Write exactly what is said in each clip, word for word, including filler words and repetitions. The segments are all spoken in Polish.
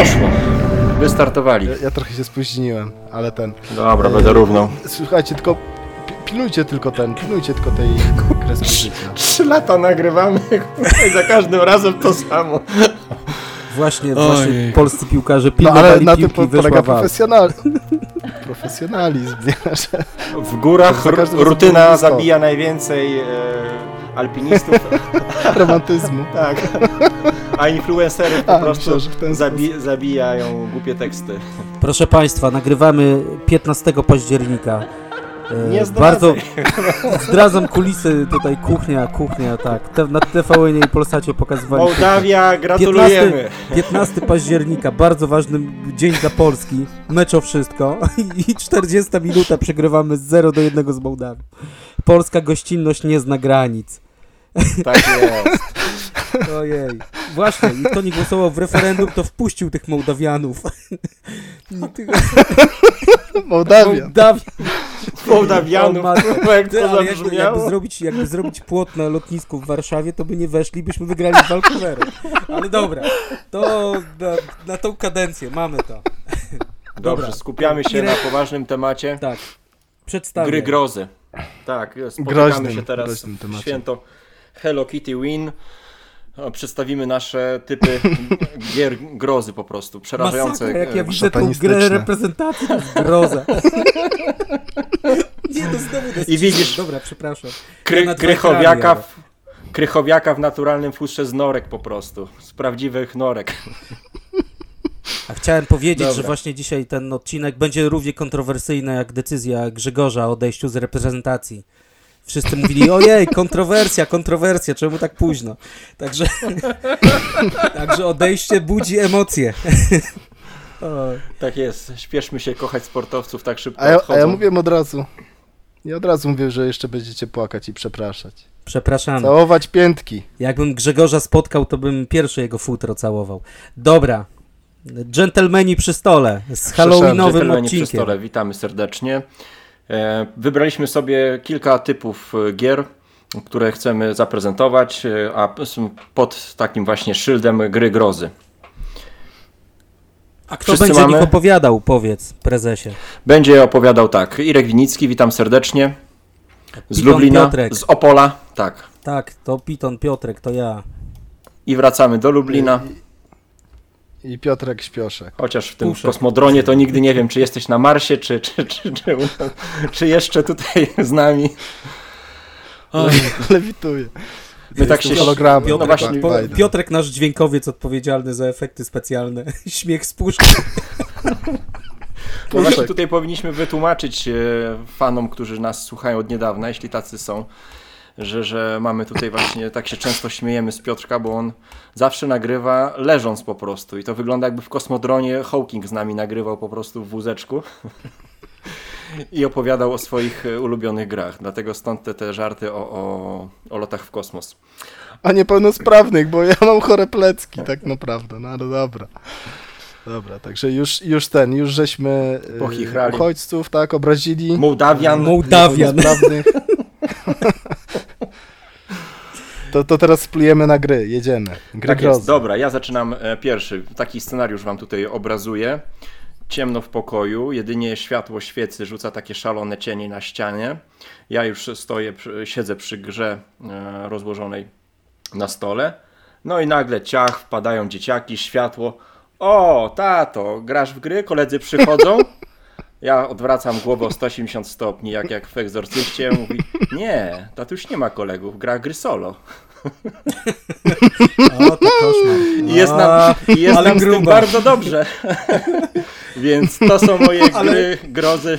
poszło. Wystartowali. Ja, ja trochę się spóźniłem, ale ten... Dobra, e, będę równał. Słuchajcie, tylko... Pilnujcie tylko ten, pilnujcie tylko tej kreski. Trzy, trzy lata nagrywamy i za każdym razem to samo. Właśnie, właśnie polscy piłkarze pilnowali no, ale na piłki, tym polega profesjonal... profesjonalizm. W górach rutyna zabija najwięcej e, alpinistów. Romantyzmu. Tak. A influencery po A, prostu myślę, zabi- zabijają głupie teksty. Proszę Państwa, nagrywamy piętnastego października. Nie bardzo zdradzam kulisy tutaj, kuchnia, kuchnia, tak. Te, na T V N i Polsacie pokazywali. Mołdawia, gratulujemy. piętnastego października, bardzo ważny dzień dla Polski, mecz o wszystko i czterdziesta minuta przegrywamy z zero do jednego z Mołdawią. Polska gościnność nie zna granic. Tak jest. Ojej. Właśnie, i kto nie głosował w referendum, to wpuścił tych Mołdawianów. Mołdawia. Mołdawia. Mołdawianów, bo jak to zabrzmiało. Jakby zrobić, jakby zrobić płot na lotnisku w Warszawie, to by nie weszli, byśmy wygrali z Vancouverem. Ale dobra, to na, na tą kadencję mamy to. Dobrze, dobra. Skupiamy się na poważnym temacie. Tak, przedstawię. Gry grozy. Tak, spotykamy groźnym, się teraz w święto Hello Kitty Win. Przedstawimy nasze typy gier grozy po prostu, przerażające. Masakra, jak ja widzę tą grę reprezentacji, to jest groza. Nie, to znowu to jest... I widzisz, dobra, przepraszam. Kry, ja krychowiaka, w, krychowiaka w naturalnym futrze z norek po prostu, z prawdziwych norek. A chciałem powiedzieć, dobra, że właśnie dzisiaj ten odcinek będzie równie kontrowersyjny jak decyzja Grzegorza o odejściu z reprezentacji. Wszyscy mówili, ojej, kontrowersja, kontrowersja, czemu tak późno? Także, także odejście budzi emocje. Tak jest, śpieszmy się kochać sportowców, tak szybko a ja, odchodzą. A ja mówię od razu, ja od razu mówię, że jeszcze będziecie płakać i przepraszać. Przepraszamy. Całować piętki. Jakbym Grzegorza spotkał, to bym pierwszy jego futro całował. Dobra, dżentelmeni przy stole z halloweenowym dżentelmeni odcinkiem. Przy stole, witamy serdecznie. Wybraliśmy sobie kilka typów gier, które chcemy zaprezentować, a pod takim właśnie szyldem gry grozy. A kto wszyscy będzie mamy... nich opowiadał, powiedz prezesie. Będzie opowiadał tak. Irek Winicki, witam serdecznie. Z Piton Lublina, Piotrek. Z Opola. Tak, Tak, to Piton Piotrek, to ja. I wracamy do Lublina. I Piotrek Śpioszek. Chociaż w tym Puszek. Kosmodronie to nigdy nie wiem, czy jesteś na Marsie, czy, czy, czy, czy, czy jeszcze tutaj z nami. Oj. Lewituje. My tak się... Hologramy. Piotrek, no po, Piotrek, nasz dźwiękowiec odpowiedzialny za efekty specjalne. Śmiech z puszki. No właśnie tutaj powinniśmy wytłumaczyć fanom, którzy nas słuchają od niedawna, jeśli tacy są, Że, że mamy tutaj właśnie, tak się często śmiejemy z Piotrka, bo on zawsze nagrywa leżąc po prostu i to wygląda jakby w kosmodronie Hawking z nami nagrywał po prostu w wózeczku i opowiadał o swoich ulubionych grach, dlatego stąd te, te żarty o, o, o lotach w kosmos. A niepełnosprawnych, bo ja mam chore plecki tak naprawdę, no ale dobra. Dobra, także już, już ten, już żeśmy Pochichrali. uchodźców, tak, obrazili. Mołdawian. Mołdawian. To, to teraz splujemy na gry, jedziemy. Gry tak jest, dobra, ja zaczynam pierwszy. Taki scenariusz wam tutaj obrazuję. Ciemno w pokoju, jedynie światło świecy rzuca takie szalone cienie na ścianie. Ja już stoję, siedzę przy grze rozłożonej na stole. No i nagle ciach, wpadają dzieciaki, światło. O, tato, grasz w gry? Koledzy przychodzą? Ja odwracam głowę o sto osiemdziesiąt stopni, jak, jak w egzorcyście. Mówi, nie, tatuś nie ma kolegów, gra gry solo. O, to koszmar. I jest nam, jest nam z tym bardzo dobrze. Więc to są moje gry, ale, grozy.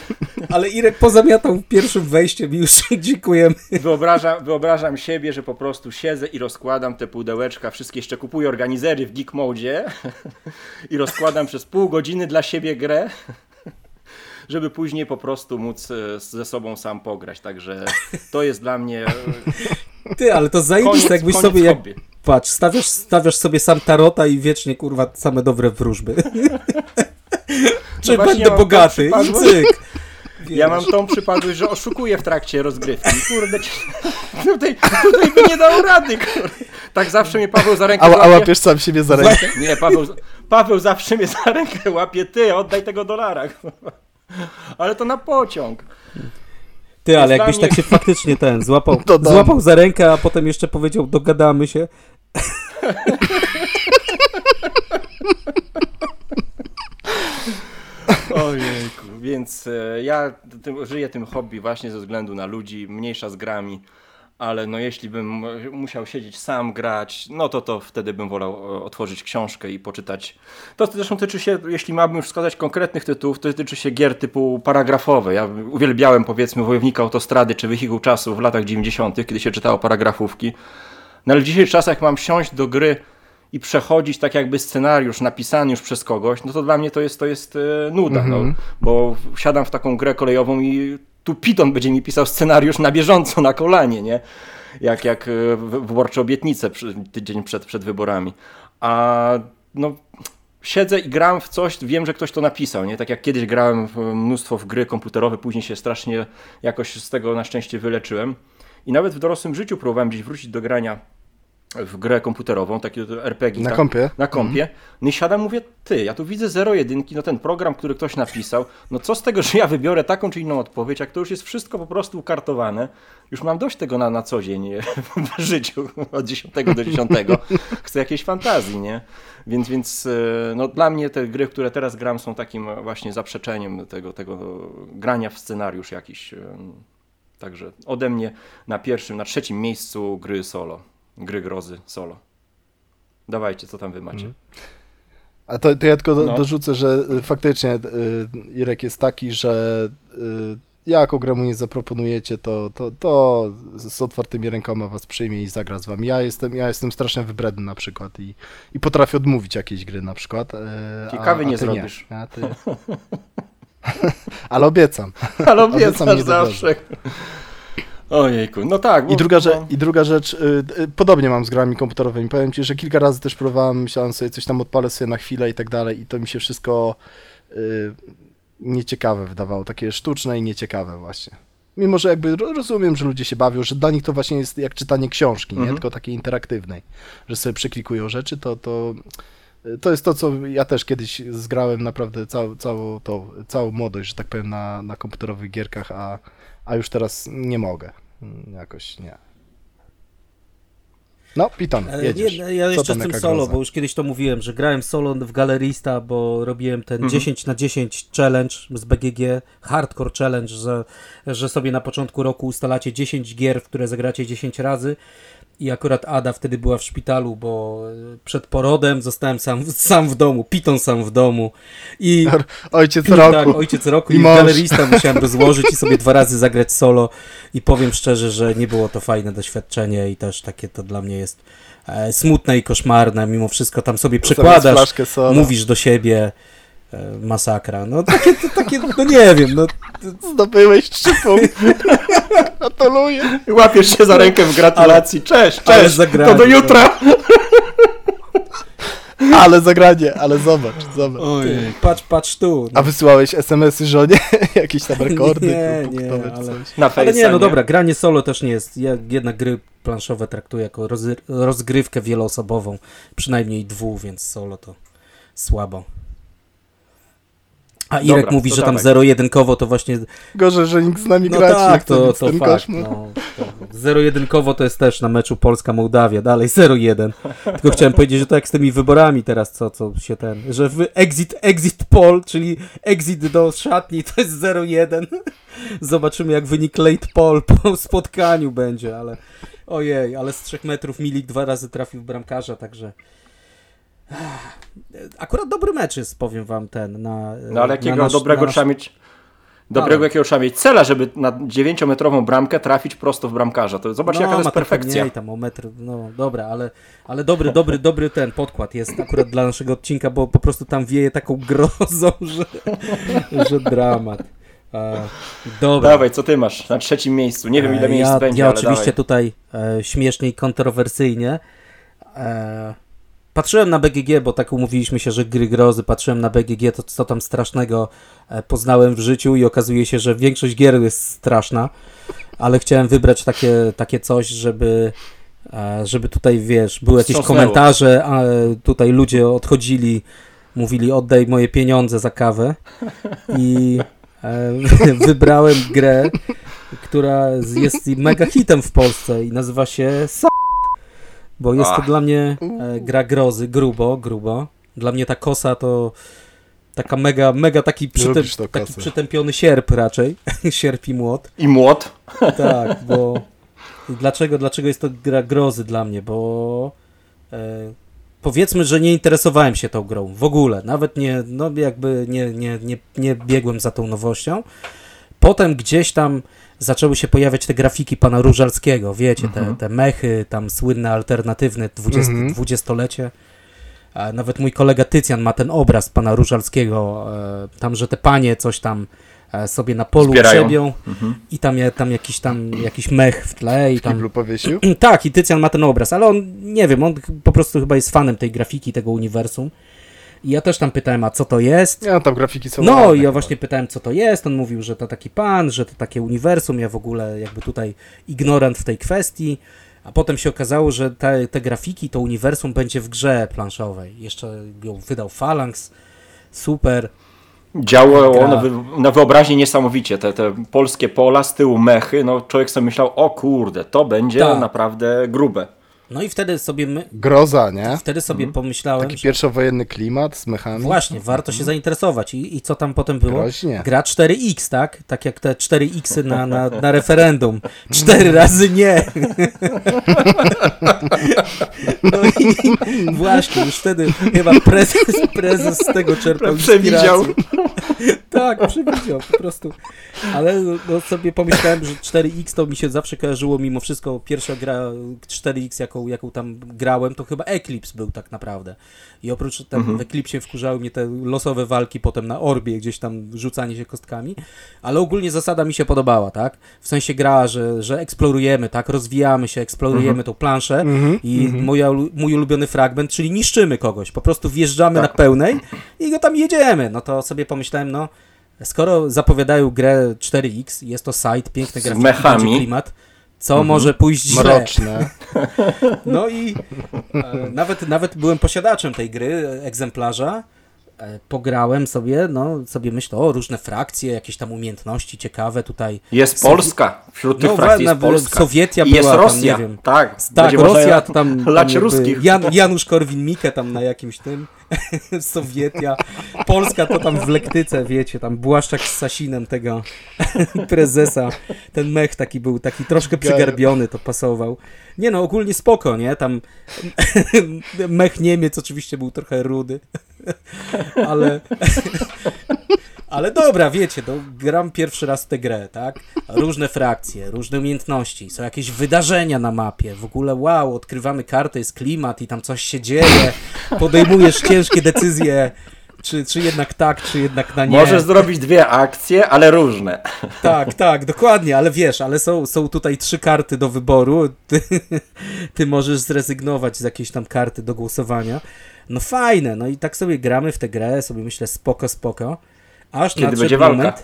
Ale Irek pozamiatał pierwszym wejściem i już dziękujemy. Wyobrażam, wyobrażam siebie, że po prostu siedzę i rozkładam te pudełeczka, wszystkie jeszcze kupuję organizery w Geek Modzie i rozkładam przez pół godziny dla siebie grę, żeby później po prostu móc ze sobą sam pograć. Także to jest dla mnie... Ty, ale to zajebiste, jakbyś sobie... Jak, patrz, stawiasz, stawiasz sobie sam tarota i wiecznie, kurwa, same dobre wróżby. Czy będę bogaty? I cyk. Ja mam tą przypadłość, że oszukuję w trakcie rozgrywki. Kurde, tutaj, tutaj by nie dało rady, kurde. Tak zawsze mnie Paweł za rękę łapie. A łapiesz sam siebie za rękę? Nie, Paweł, Paweł zawsze mnie za rękę łapie. Ty, oddaj tego dolara. Ale to na pociąg. Ty, ale jakbyś tak się faktycznie ten złapał, złapał za rękę, a potem jeszcze powiedział, dogadamy się. Ojejku, więc e, ja tym, żyję tym hobby właśnie ze względu na ludzi, mniejsza z grami, ale no jeśli bym musiał siedzieć sam, grać, no to to wtedy bym wolał otworzyć książkę i poczytać. To zresztą tyczy się, jeśli miałbym już wskazać konkretnych tytułów, to tyczy się gier typu paragrafowe. Ja uwielbiałem, powiedzmy, Wojownika Autostrady czy Wehikuł Czasu w latach dziewięćdziesiątych, kiedy się czytało paragrafówki. No ale w dzisiejszych czasach mam siąść do gry i przechodzić tak jakby scenariusz napisany już przez kogoś, no to dla mnie to jest, to jest yy, nuda, mm-hmm. no, bo siadam w taką grę kolejową i tu Piton będzie mi pisał scenariusz na bieżąco, na kolanie, nie? Jak, jak wyborcze obietnice przy, tydzień przed, przed wyborami. A no, siedzę i gram w coś, wiem, że ktoś to napisał, nie? Tak jak kiedyś grałem w mnóstwo w gry komputerowe, później się strasznie jakoś z tego na szczęście wyleczyłem. I nawet w dorosłym życiu próbowałem gdzieś wrócić do grania w grę komputerową, takie er pe gie. Na tak, kompie. Na kompie. Mhm. No i siadam, mówię, ty, ja tu widzę zero jedynki, no ten program, który ktoś napisał, no co z tego, że ja wybiorę taką czy inną odpowiedź, jak to już jest wszystko po prostu ukartowane. Już mam dość tego na, na co dzień w życiu, od dziesiątego do dziesiątego. Chcę jakiejś fantazji, nie? Więc, więc no, dla mnie te gry, które teraz gram, są takim właśnie zaprzeczeniem tego, tego grania w scenariusz jakiś. Także ode mnie na pierwszym, na trzecim miejscu gry solo. Gry grozy solo. Dawajcie, co tam wy macie. A to, to ja tylko do, no. dorzucę, że faktycznie y, Irek jest taki, że y, jak o grę mu nie zaproponujecie, to, to, to z otwartymi rękoma was przyjmie i zagra z wami. Ja jestem, ja jestem strasznie wybredny na przykład i, i potrafię odmówić jakiejś gry na przykład. Y, Ciekawy a, nie a ty zrobisz. Nie. A ty... Ale obiecam. Ale obiecam nie zawsze. Ojejku, no tak. Bo... I, druga, że, I druga rzecz, y, y, podobnie mam z grami komputerowymi. Powiem ci, że kilka razy też próbowałem, myślałem sobie, coś tam odpalę sobie na chwilę i tak dalej i to mi się wszystko y, nieciekawe wydawało, takie sztuczne i nieciekawe właśnie. Mimo, że jakby rozumiem, że ludzie się bawią, że dla nich to właśnie jest jak czytanie książki, nie? Mhm. Tylko takiej interaktywnej, że sobie przyklikują rzeczy, to... to... To jest to, co ja też kiedyś zgrałem naprawdę całą, całą, tą, całą młodość, że tak powiem, na, na komputerowych gierkach, a, a już teraz nie mogę. Jakoś nie. No, Piton, jedziesz. Ja, ja jeszcze z tym solo, groza? Bo już kiedyś to mówiłem, że grałem solo w Galerista, bo robiłem ten mhm. dziesięć na dziesięć challenge z B G G, hardcore challenge, że, że sobie na początku roku ustalacie dziesięć gier, w które zagracie dziesięć razy. I akurat Ada wtedy była w szpitalu, bo przed porodem zostałem sam, sam w domu, Piton sam w domu. I ojciec i, roku. Tak, ojciec roku i, i Galerista musiałem rozłożyć i sobie dwa razy zagrać solo. I powiem szczerze, że nie było to fajne doświadczenie i też takie to dla mnie jest e, smutne i koszmarne. Mimo wszystko tam sobie przekładasz, mówisz do siebie. E, masakra. No takie, to, takie, no nie wiem. No. Zdobyłeś trzy punkty. Gratuluję. Łapiesz się za rękę w gratulacji. Cześć, cześć. Zagranie, to do jutra. Ale zagranie, ale zobacz, zobacz. Ojej. Patrz, patrz tu. No. A wysyłałeś esemesy żonie? Jakieś tam rekordy? Nie, nie, ale... Coś. Na ale nie, no nie. Dobra, granie solo też nie jest. Ja jednak gry planszowe traktuję jako roz, rozgrywkę wieloosobową. Przynajmniej dwu, więc solo to słabo. A Irek Dobra, mówi, że tam zero-jedynkowo to właśnie... Gorzej, że nikt z nami grać. No tak, to, to fakt. No, zero-jedynkowo to jest też na meczu Polska-Mołdawia, dalej zero jeden. Tylko chciałem powiedzieć, że to jak z tymi wyborami teraz, co, co się ten... Że w exit, exit poll, czyli exit do szatni to jest zero jeden. Zobaczymy, jak wynik late poll po spotkaniu będzie, ale... Ojej, ale z trzech metrów Milik dwa razy trafił w bramkarza, także... Akurat dobry mecz jest, powiem wam, ten na. No ale jakiego na nasz, dobrego na nasz... trzeba mieć. Dobrego ale. Jakiego trzeba mieć cela, żeby na dziewięciometrową bramkę trafić prosto w bramkarza. To zobacz, no, jaka to jest perfekcja. Nie, tam o metr, no dobra, ale, ale dobry, dobry, dobry ten podkład jest akurat dla naszego odcinka, bo po prostu tam wieje taką grozą, że, że dramat. E, dobra. Dawaj, co ty masz na trzecim miejscu? Nie wiem, ile e, miejsc ja, będzie. Ja ale oczywiście dawaj. Tutaj e, śmiesznie i kontrowersyjnie. E, Patrzyłem na B G G, bo tak umówiliśmy się, że gry grozy, patrzyłem na B G G, to co tam strasznego poznałem w życiu i okazuje się, że większość gier jest straszna, ale chciałem wybrać takie, takie coś, żeby, żeby tutaj, wiesz, były jakieś komentarze, a tutaj ludzie odchodzili, mówili oddaj moje pieniądze za kawę i wybrałem grę, która jest mega hitem w Polsce i nazywa się S***, bo jest to dla mnie gra grozy, grubo, grubo. Dla mnie ta kosa to taka mega, mega taki, przytę- taki przytępiony sierp raczej, sierp i młot. I młot? Tak, bo dlaczego, dlaczego jest to gra grozy dla mnie, bo e, powiedzmy, że nie interesowałem się tą grą w ogóle, nawet nie, no jakby nie, nie, nie, nie biegłem za tą nowością. Potem gdzieś tam zaczęły się pojawiać te grafiki pana Różalskiego, wiecie, mhm. te, te mechy, tam słynne, alternatywne, dwudziest, mhm. dwudziestolecie. Nawet mój kolega Tycjan ma ten obraz pana Różalskiego, tam, że te panie coś tam sobie na polu grzebią mhm. i tam, tam, jakiś, tam jakiś mech w tle. I tam powiesił? Tak, i Tycjan ma ten obraz, ale on, nie wiem, on po prostu chyba jest fanem tej grafiki, tego uniwersum. I ja też tam pytałem, a co to jest? Ja tam grafiki są. No i ja właśnie pytałem, co to jest. On mówił, że to taki pan, że to takie uniwersum. Ja w ogóle jakby tutaj ignorant w tej kwestii. A potem się okazało, że te, te grafiki, to uniwersum będzie w grze planszowej. Jeszcze ją wydał Phalanx. Super. Działało ono na wyobraźnię niesamowicie. Te, te polskie pola, z tyłu mechy. No człowiek sobie myślał, o kurde, to będzie Ta. naprawdę grube. No i wtedy sobie... My... Groza, nie? Wtedy sobie mm. pomyślałem... Taki że... pierwszowojenny klimat z mechami. Właśnie, warto się zainteresować. I, i co tam potem było? Groźnie. Gra cztery iks, tak? Tak jak te cztery iksy na, na, na referendum. Cztery razy nie! No i właśnie, już wtedy chyba prezes, prezes z tego czerpał inspirację. Tak, przewidział po prostu. Ale no, sobie pomyślałem, że cztery iks to mi się zawsze kojarzyło mimo wszystko. Pierwsza gra cztery iks, jaką, jaką tam grałem, to chyba Eclipse był tak naprawdę. I oprócz tam mhm. w Eclipsie wkurzały mnie te losowe walki potem na orbie, gdzieś tam rzucanie się kostkami. Ale ogólnie zasada mi się podobała, tak? W sensie gra, że, że eksplorujemy, tak? Rozwijamy się, eksplorujemy mhm. tą planszę mhm. i mhm. moja, mój ulubiony fragment, czyli niszczymy kogoś. Po prostu wjeżdżamy tak. na pełnej i go tam jedziemy. No to sobie pomyślałem, no skoro zapowiadają grę cztery iks, jest to site, piękne grafiki, będzie klimat, co mhm. może pójść źle? Mroczne. No i e, nawet, nawet byłem posiadaczem tej gry, egzemplarza, e, pograłem sobie, no sobie myślę, o różne frakcje, jakieś tam umiejętności ciekawe tutaj. Jest Sowi- Polska, wśród tych no, frakcji jest Polska. Sowietia była, jest Rosja, tam, nie wiem. Tak, tak Rosja, tam, lać tam ruskich. Jan, Janusz Korwin-Mikke tam na jakimś tym. Sowietia, Polska to tam w lektyce, wiecie, tam Błaszczak z Sasinem tego prezesa, ten mech taki był, taki troszkę przygarbiony, to pasował. Nie no, ogólnie spoko, nie, tam mech Niemiec oczywiście był trochę rudy, ale... Ale dobra, wiecie, to gram pierwszy raz w tę grę, tak? Różne frakcje, różne umiejętności, są jakieś wydarzenia na mapie, w ogóle wow, odkrywamy kartę, jest klimat i tam coś się dzieje, podejmujesz ciężkie decyzje, czy, czy jednak tak, czy jednak na nie. Możesz zrobić dwie akcje, ale różne. Tak, tak, dokładnie, ale wiesz, ale są, są tutaj trzy karty do wyboru, ty, ty możesz zrezygnować z jakiejś tam karty do głosowania. No fajne, no i tak sobie gramy w tę grę, sobie myślę spoko, spoko. Aż Kiedy nadszedł będzie moment, walka?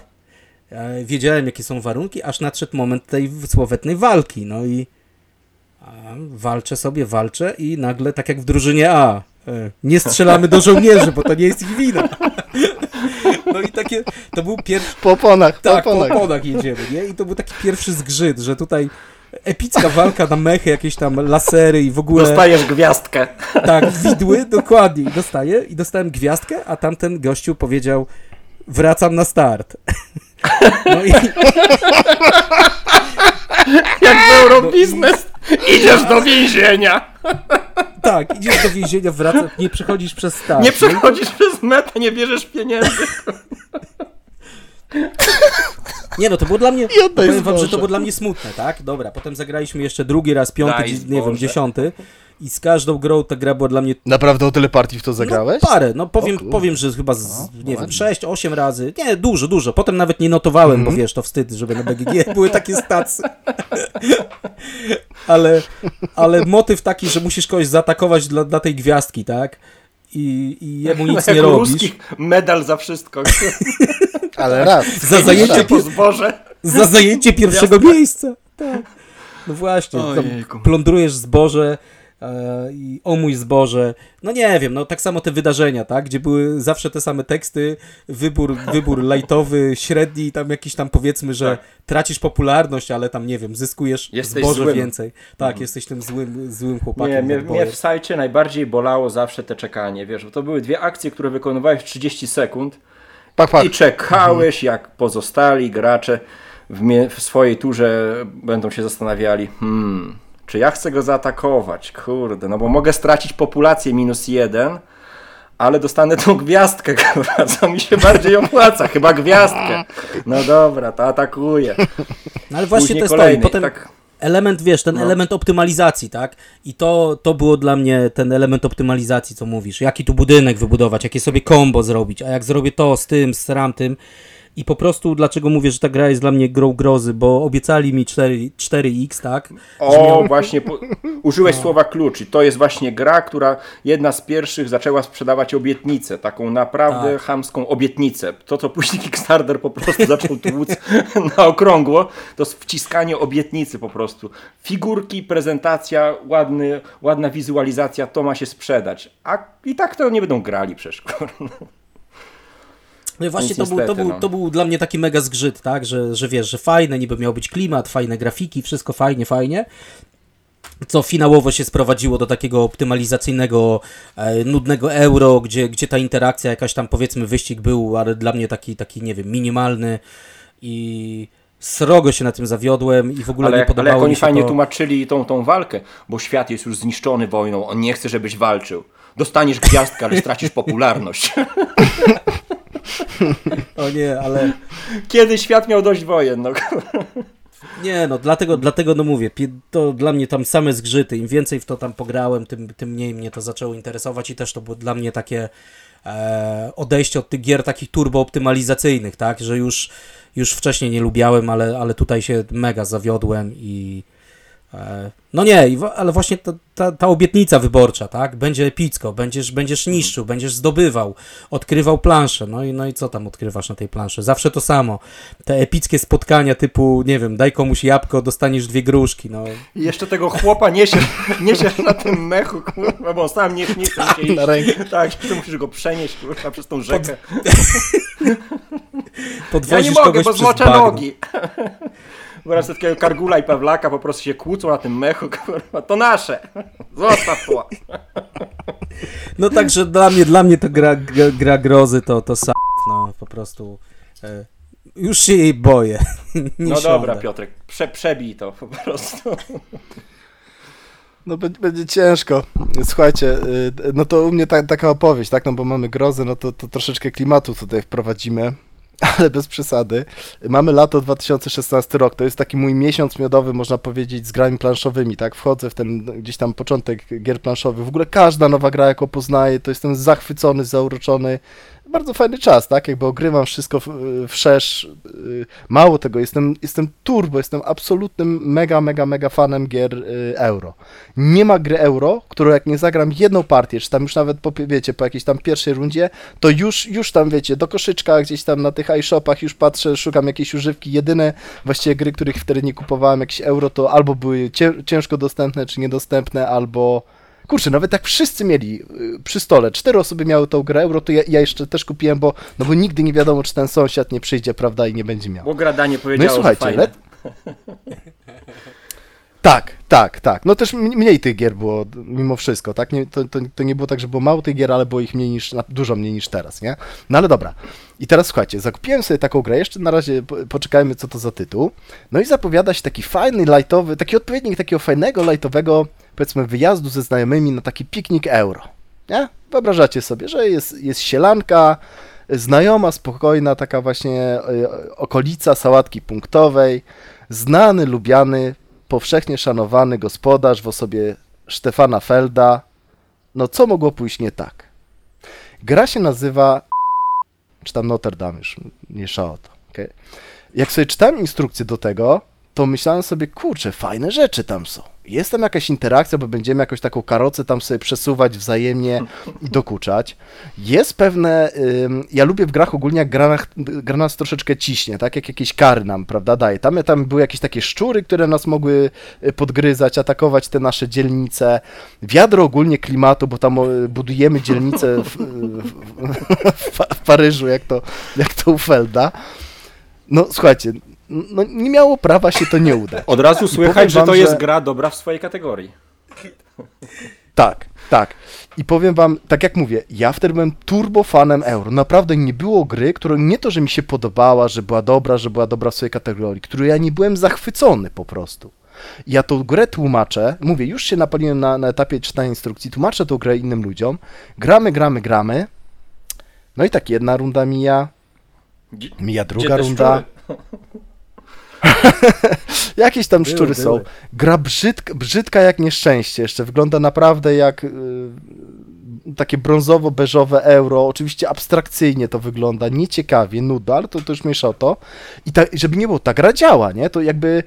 E, wiedziałem jakie są warunki, aż nadszedł moment tej słowetnej walki. No i e, walczę sobie, walczę i nagle tak jak w drużynie A, e, nie strzelamy do żołnierzy, bo to nie jest ich wina. No i takie, to był pierwszy... Po oponach. Tak, po oponach, po oponach jedziemy, nie? I to był taki pierwszy zgrzyt, że tutaj epicka walka na mechy, jakieś tam lasery i w ogóle... Dostajesz gwiazdkę. Tak, widły, dokładnie. I dostaję, i dostałem gwiazdkę, a tamten gościu powiedział... Wracam na start. No i... Jak w Eurobiznes, no i... idziesz do więzienia. Tak, idziesz do więzienia, wracasz, nie przechodzisz przez start. Nie przechodzisz no? przez metę, nie bierzesz pieniędzy. Nie no, to było dla mnie, ja powiem wam, że to było dla mnie smutne, tak? Dobra, potem zagraliśmy jeszcze drugi raz, piąty, dzi- nie wiem, dziesiąty. i z każdą grą ta gra była dla mnie... Naprawdę o tyle partii w to zagrałeś? No, parę, no powiem, powiem że chyba, z, no, nie wiem, sześć osiem razy, nie, dużo, dużo, potem nawet nie notowałem, mm-hmm. bo wiesz, to wstyd, żeby na B G G były takie stacje. ale, ale motyw taki, że musisz kogoś zaatakować dla, dla tej gwiazdki, tak? I, i jemu nic nie robisz. Ruski medal za wszystko. Ale raz. Za zajęcie, pier... za zajęcie pierwszego Gwiazdka. miejsca. Tak. No właśnie, plądrujesz zboże e, i o mój zboże. No nie wiem, no tak samo te wydarzenia, tak? Gdzie były zawsze te same teksty, wybór, wybór lightowy, średni, tam jakiś tam powiedzmy, że tak. tracisz popularność, ale tam nie wiem, zyskujesz jesteś zboże złym. więcej. Tak, mhm. jesteś tym złym, złym chłopakiem. Nie, mnie, mnie w sajcie najbardziej bolało zawsze te czekanie, wiesz, bo to były dwie akcje, które wykonywałeś w trzydzieści sekund pak, pak. i czekałeś, mhm. jak pozostali gracze W, mie- w swojej turze będą się zastanawiali, hmm, czy ja chcę go zaatakować, kurde, no bo mogę stracić populację minus jeden, ale dostanę tą gwiazdkę, kurwa, co mi się bardziej opłaca, chyba gwiazdkę. No dobra, to atakuję. No ale właśnie to jest potem tak... element, wiesz, ten no. element optymalizacji, tak? I to, to było dla mnie ten element optymalizacji, co mówisz, jaki tu budynek wybudować, jakie sobie combo zrobić, a jak zrobię to z tym, z tamtym. I po prostu, dlaczego mówię, że ta gra jest dla mnie grą grozy, bo obiecali mi cztery, cztery iks, tak? O, miał... właśnie, po... użyłeś no. słowa klucz i to jest właśnie gra, która jedna z pierwszych zaczęła sprzedawać obietnicę, taką naprawdę tak. chamską obietnicę. To, co później Kickstarter po prostu zaczął tłuc na okrągło, to wciskanie obietnicy po prostu. Figurki, prezentacja, ładny, ładna wizualizacja, to ma się sprzedać. A i tak to nie będą grali przecież. No i właśnie to, niestety, był, to, no. był, to był dla mnie taki mega zgrzyt, tak, że, że wiesz, że fajne, niby miał być klimat, fajne grafiki, wszystko fajnie, fajnie, co finałowo się sprowadziło do takiego optymalizacyjnego, e, nudnego euro, gdzie, gdzie ta interakcja, jakaś tam powiedzmy wyścig był, ale dla mnie taki, taki nie wiem, minimalny i... Srogo się na tym zawiodłem i w ogóle ale, nie podobało mi się. Ale jak oni fajnie to... tłumaczyli tą, tą walkę, bo świat jest już zniszczony wojną, on nie chce, żebyś walczył. Dostaniesz gwiazdkę, ale stracisz popularność. O nie, ale... Kiedy świat miał dość wojen, no. Nie, no dlatego, dlatego no mówię, to dla mnie tam same zgrzyty, im więcej w to tam pograłem, tym, tym mniej mnie to zaczęło interesować i też to było dla mnie takie e, odejście od tych gier takich turbo-optymalizacyjnych, tak, że już już wcześniej nie lubiałem, ale, ale tutaj się mega zawiodłem i e, no nie, i, ale właśnie ta, ta, ta obietnica wyborcza, tak, będzie epicko, będziesz, będziesz niszczył, będziesz zdobywał, odkrywał planszę, no i, no i co tam odkrywasz na tej planszy? Zawsze to samo, te epickie spotkania typu, nie wiem, daj komuś jabłko, dostaniesz dwie gruszki, no. I jeszcze tego chłopa niesiesz, niesiesz na tym mechu, kurwa, bo on sam nie chce tak, się na rękę. Tak, to musisz go przenieść, kurwa, przez tą rzekę. Pod... Ja nie mogę, bo złoczę nogi. Wraz takiego Kargula i Pawlaka po prostu się kłócą na tym mechu, kurwa, to nasze, zostaw to. No także dla mnie, dla mnie to gra, gra, gra grozy, to, to s***, no po prostu e, już się jej boję. No siądę. Dobra Piotrek, prze, przebij to po prostu. No będzie ciężko. Słuchajcie, no to u mnie ta, taka opowieść, tak, no bo mamy grozę, no to, to troszeczkę klimatu tutaj wprowadzimy. Ale bez przesady. Mamy lato dwa tysiące szesnasty rok, to jest taki mój miesiąc miodowy, można powiedzieć, z grami planszowymi, tak? Wchodzę w ten gdzieś tam początek gier planszowych, w ogóle każda nowa gra, jaką poznaję, to jestem zachwycony, zauroczony. Bardzo fajny czas, tak? Jakby ogrywam wszystko wszerz. Mało tego, jestem, jestem turbo, jestem absolutnym mega, mega, mega fanem gier euro. Nie ma gry euro, którą jak nie zagram jedną partię, czy tam już nawet po, wiecie, po jakiejś tam pierwszej rundzie, to już, już tam, wiecie, do koszyczka gdzieś tam na tych iShopach już patrzę, szukam jakiejś używki. Jedyne właściwie gry, których wtedy nie kupowałem jakieś euro, to albo były ciężko dostępne, czy niedostępne, albo... Kurczę, nawet jak wszyscy mieli przy stole, cztery osoby miały tą grę euro, to ja, ja jeszcze też kupiłem, bo, no bo nigdy nie wiadomo, czy ten sąsiad nie przyjdzie, prawda, i nie będzie miał. Bo gradanie powiedziało, no słuchajcie, że fajne. Le... Tak, tak, tak. No też mniej tych gier było mimo wszystko, tak? Nie, to, to, to nie było tak, że było mało tych gier, ale było ich mniej niż, dużo mniej niż teraz, nie? No ale dobra. I teraz słuchajcie, zakupiłem sobie taką grę, jeszcze na razie poczekajmy, co to za tytuł. No i zapowiada się taki fajny, lightowy, taki odpowiednik takiego fajnego, lightowego, powiedzmy, wyjazdu ze znajomymi na taki piknik euro, nie? Wyobrażacie sobie, że jest, jest sielanka, znajoma, spokojna, taka właśnie okolica sałatki punktowej, znany, lubiany, powszechnie szanowany gospodarz w osobie Stefana Felda. No co mogło pójść nie tak? Gra się nazywa... czy tam Notre Dame już, mniejsza o to. Okay. Jak sobie czytałem instrukcję do tego, to myślałem sobie, kurczę, fajne rzeczy tam są. Jest tam jakaś interakcja, bo będziemy jakoś taką karocę tam sobie przesuwać wzajemnie i dokuczać. Jest pewne... Ym, ja lubię w grach ogólnie, jak gra, gra nas troszeczkę ciśnie, tak? Jak jakieś kary nam, prawda, daje. Tam, tam były jakieś takie szczury, które nas mogły podgryzać, atakować te nasze dzielnice. Wiadro ogólnie klimatu, bo tam budujemy dzielnicę w, w, w, w Paryżu, jak to, jak to u Felda. No słuchajcie... No nie miało prawa się to nie udać. Od razu słychać, wam, że to jest że... gra dobra w swojej kategorii. Tak, tak. I powiem wam, tak jak mówię, ja wtedy byłem turbo fanem euro. Naprawdę nie było gry, która nie to, że mi się podobała, że była dobra, że była dobra w swojej kategorii, którą ja nie byłem zachwycony po prostu. Ja tą grę tłumaczę, mówię, już się napaliłem na, na etapie czytania instrukcji, tłumaczę tą grę innym ludziom, gramy, gramy, gramy, no i tak jedna runda mija, mija druga runda. Jakieś tam szczury były, są. Były. Gra brzydka, brzydka jak nieszczęście jeszcze. Wygląda naprawdę jak y, takie brązowo-beżowe euro. Oczywiście abstrakcyjnie to wygląda, nieciekawie, nuda, ale to, to już mniejsza o to. I ta, żeby nie było, ta gra działa, nie? To jakby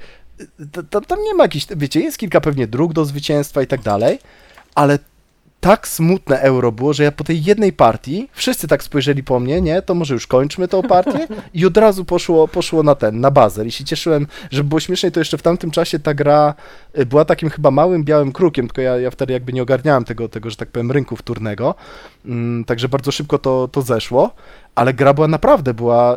tam, tam nie ma jakichś, wiecie, jest kilka pewnie dróg do zwycięstwa i tak dalej, ale tak smutne euro było, że ja po tej jednej partii, wszyscy tak spojrzeli po mnie, nie, to może już kończmy tą partię i od razu poszło, poszło na ten, na bazer i się cieszyłem, że było śmieszniej, to jeszcze w tamtym czasie ta gra była takim chyba małym białym krukiem, tylko ja, ja wtedy jakby nie ogarniałem tego, tego, że tak powiem, rynku wtórnego, mm, także bardzo szybko to, to zeszło, ale gra była naprawdę, była,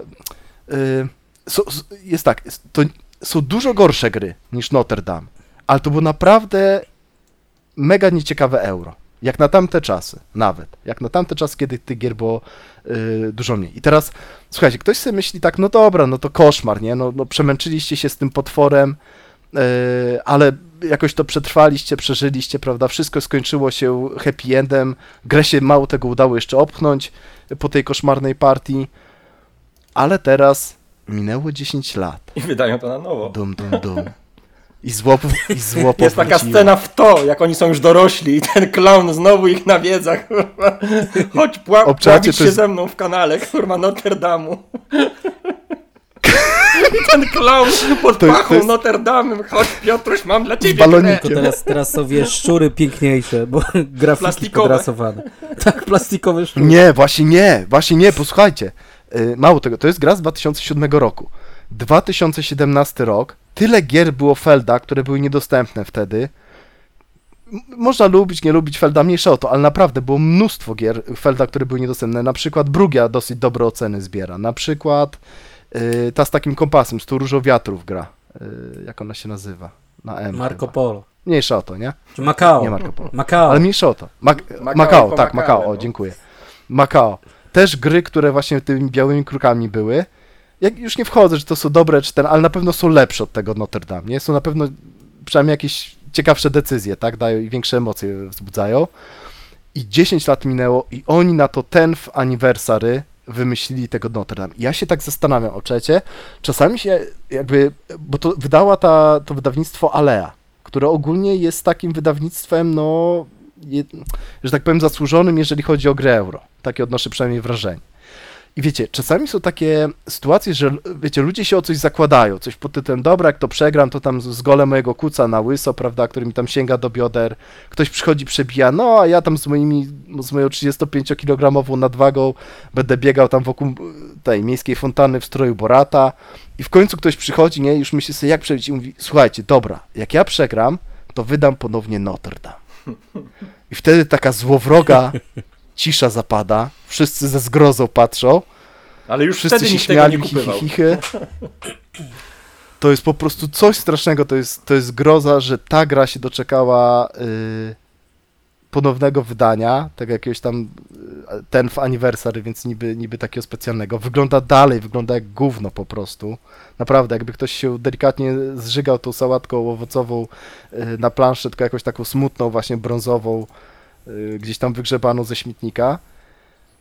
yy, so, so, jest tak, to są dużo gorsze gry niż Notre Dame, ale to było naprawdę mega nieciekawe euro. Jak na tamte czasy, nawet. Jak na tamte czasy, kiedy tych gier było yy, dużo mniej. I teraz, słuchajcie, ktoś sobie myśli tak, no dobra, no to koszmar, nie? No, no przemęczyliście się z tym potworem, yy, ale jakoś to przetrwaliście, przeżyliście, prawda? Wszystko skończyło się happy endem. Grę się mało tego udało jeszcze opchnąć po tej koszmarnej partii. Ale teraz minęło dziesięć lat. I wydają to na nowo. Dum, dum, dum. I złopów, i złopów jest taka wróciło. Scena w to, jak oni są już dorośli i ten klaun znowu ich nawiedza, kurwa. Chodź pła- pławić się jest... ze mną w kanale, kurwa, Notre Dame'u. I ten klaun pod to, pachą to jest... Notre Dame'em. Chodź, Piotruś, mam dla ciebie baloniku. Teraz, teraz są, wiesz, szczury piękniejsze, bo grafiki plastikowe. Podrasowane. Tak, plastikowe szczury. Nie, właśnie nie, właśnie nie, posłuchajcie. Mało tego, to jest gra z dwa tysiące siódmego roku. dwa tysiące siedemnasty rok. Tyle gier było Felda, które były niedostępne wtedy. Można lubić, nie lubić Felda, mniejsza o to, ale naprawdę było mnóstwo gier Felda, które były niedostępne. Na przykład Brugia dosyć dobre oceny zbiera. Na przykład yy, ta z takim kompasem, z tą Różą Wiatrów gra. Yy, jak ona się nazywa? Na M. Marco chyba. Polo. Mniejsza o to, nie? Czy Macao. Nie Marco Polo. Macao. Ale mniejsza o to. Ma- Macao, Macao, tak, Macao, o, dziękuję. Macao. Też gry, które właśnie tymi białymi krukami były. Ja już nie wchodzę, że to są dobre czy ten, ale na pewno są lepsze od tego Notre Dame, nie? Są na pewno przynajmniej jakieś ciekawsze decyzje, tak? Dają i większe emocje wzbudzają. I dziesięć lat minęło i oni na to tenth anniversary wymyślili tego Notre Dame. I ja się tak zastanawiam o czecie, czasami się jakby, bo to wydała ta, to wydawnictwo Alea, które ogólnie jest takim wydawnictwem, no, je, że tak powiem, zasłużonym, jeżeli chodzi o grę euro. Takie odnoszę przynajmniej wrażenie. I wiecie, czasami są takie sytuacje, że wiecie, ludzie się o coś zakładają, coś pod tytułem, dobra, jak to przegram, to tam z golem mojego kuca na łyso, prawda, który mi tam sięga do bioder, ktoś przychodzi, przebija, no a ja tam z moimi, z moją trzydziestopięciokilogramową nadwagą będę biegał tam wokół tej miejskiej fontanny w stroju Borata i w końcu ktoś przychodzi, nie, już myśli sobie, jak przebić i mówi, słuchajcie, dobra, jak ja przegram, to wydam ponownie Notre Dame. I wtedy taka złowroga... Cisza zapada, wszyscy ze zgrozą patrzą, ale już wszyscy wtedy się śmiali, tego nie kupywał. Chichy, chichy. To jest po prostu coś strasznego, to jest, to jest groza, że ta gra się doczekała y, ponownego wydania, tak jakiegoś tam tenth anniversary, więc niby, niby takiego specjalnego. Wygląda dalej, wygląda jak gówno po prostu. Naprawdę, jakby ktoś się delikatnie zżygał tą sałatką owocową y, na planszę, tylko jakąś taką smutną, właśnie brązową, gdzieś tam wygrzebano ze śmietnika,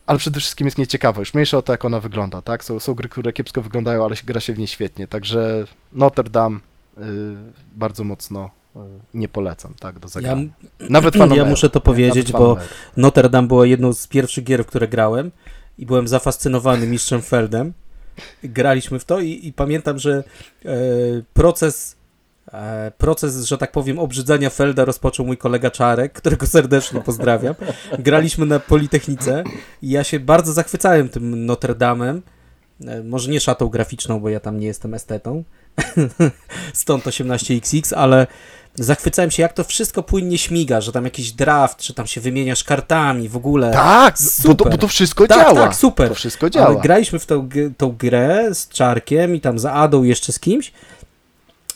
ale przede wszystkim jest nieciekawa, już mniejsza o to, jak ona wygląda, tak? Są, są gry, które kiepsko wyglądają, ale gra się w niej świetnie, także Notre Dame yy, bardzo mocno nie polecam, tak, do zagrania. Ja, nawet Pan ja muszę to powiedzieć, bo Notre Dame była jedną z pierwszych gier, w które grałem i byłem zafascynowany mistrzem Feldem. Graliśmy w to i, i pamiętam, że e, proces, e, proces, że tak powiem, obrzydzania Felda rozpoczął mój kolega Czarek, którego serdecznie pozdrawiam. Graliśmy na Politechnice i ja się bardzo zachwycałem tym Notre Dame'em. E, może nie szatą graficzną, bo ja tam nie jestem estetą. Stąd osiemnaście xx, ale zachwycałem się, jak to wszystko płynnie śmiga, że tam jakiś draft, że tam się wymieniasz kartami w ogóle. Tak, super. Bo, to, bo to wszystko tak, działa. Tak, super. To wszystko działa. Ale graliśmy w tą, tą grę z Czarkiem i tam z Adą jeszcze z kimś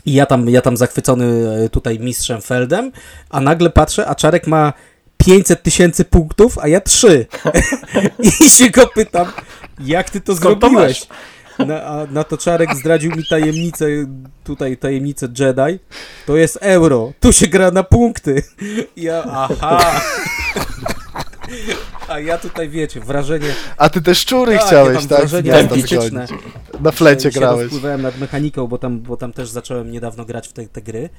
i ja tam, ja tam zachwycony tutaj mistrzem Feldem, a nagle patrzę, a Czarek ma pięćset tysięcy punktów, a ja trzy. I się go pytam, jak ty to skąd zrobiłeś? To Na, a na to Czarek zdradził mi tajemnicę, tutaj tajemnicę Jedi. To jest euro. Tu się gra na punkty. Ja, aha. A ja tutaj, wiecie, wrażenie... A ty te szczury tak, chciałeś, ja tak? Wrażenie artystyczne. Na flecie grałeś. Ja rozpływałem nad mechaniką, bo tam, bo tam też zacząłem niedawno grać w te, te gry.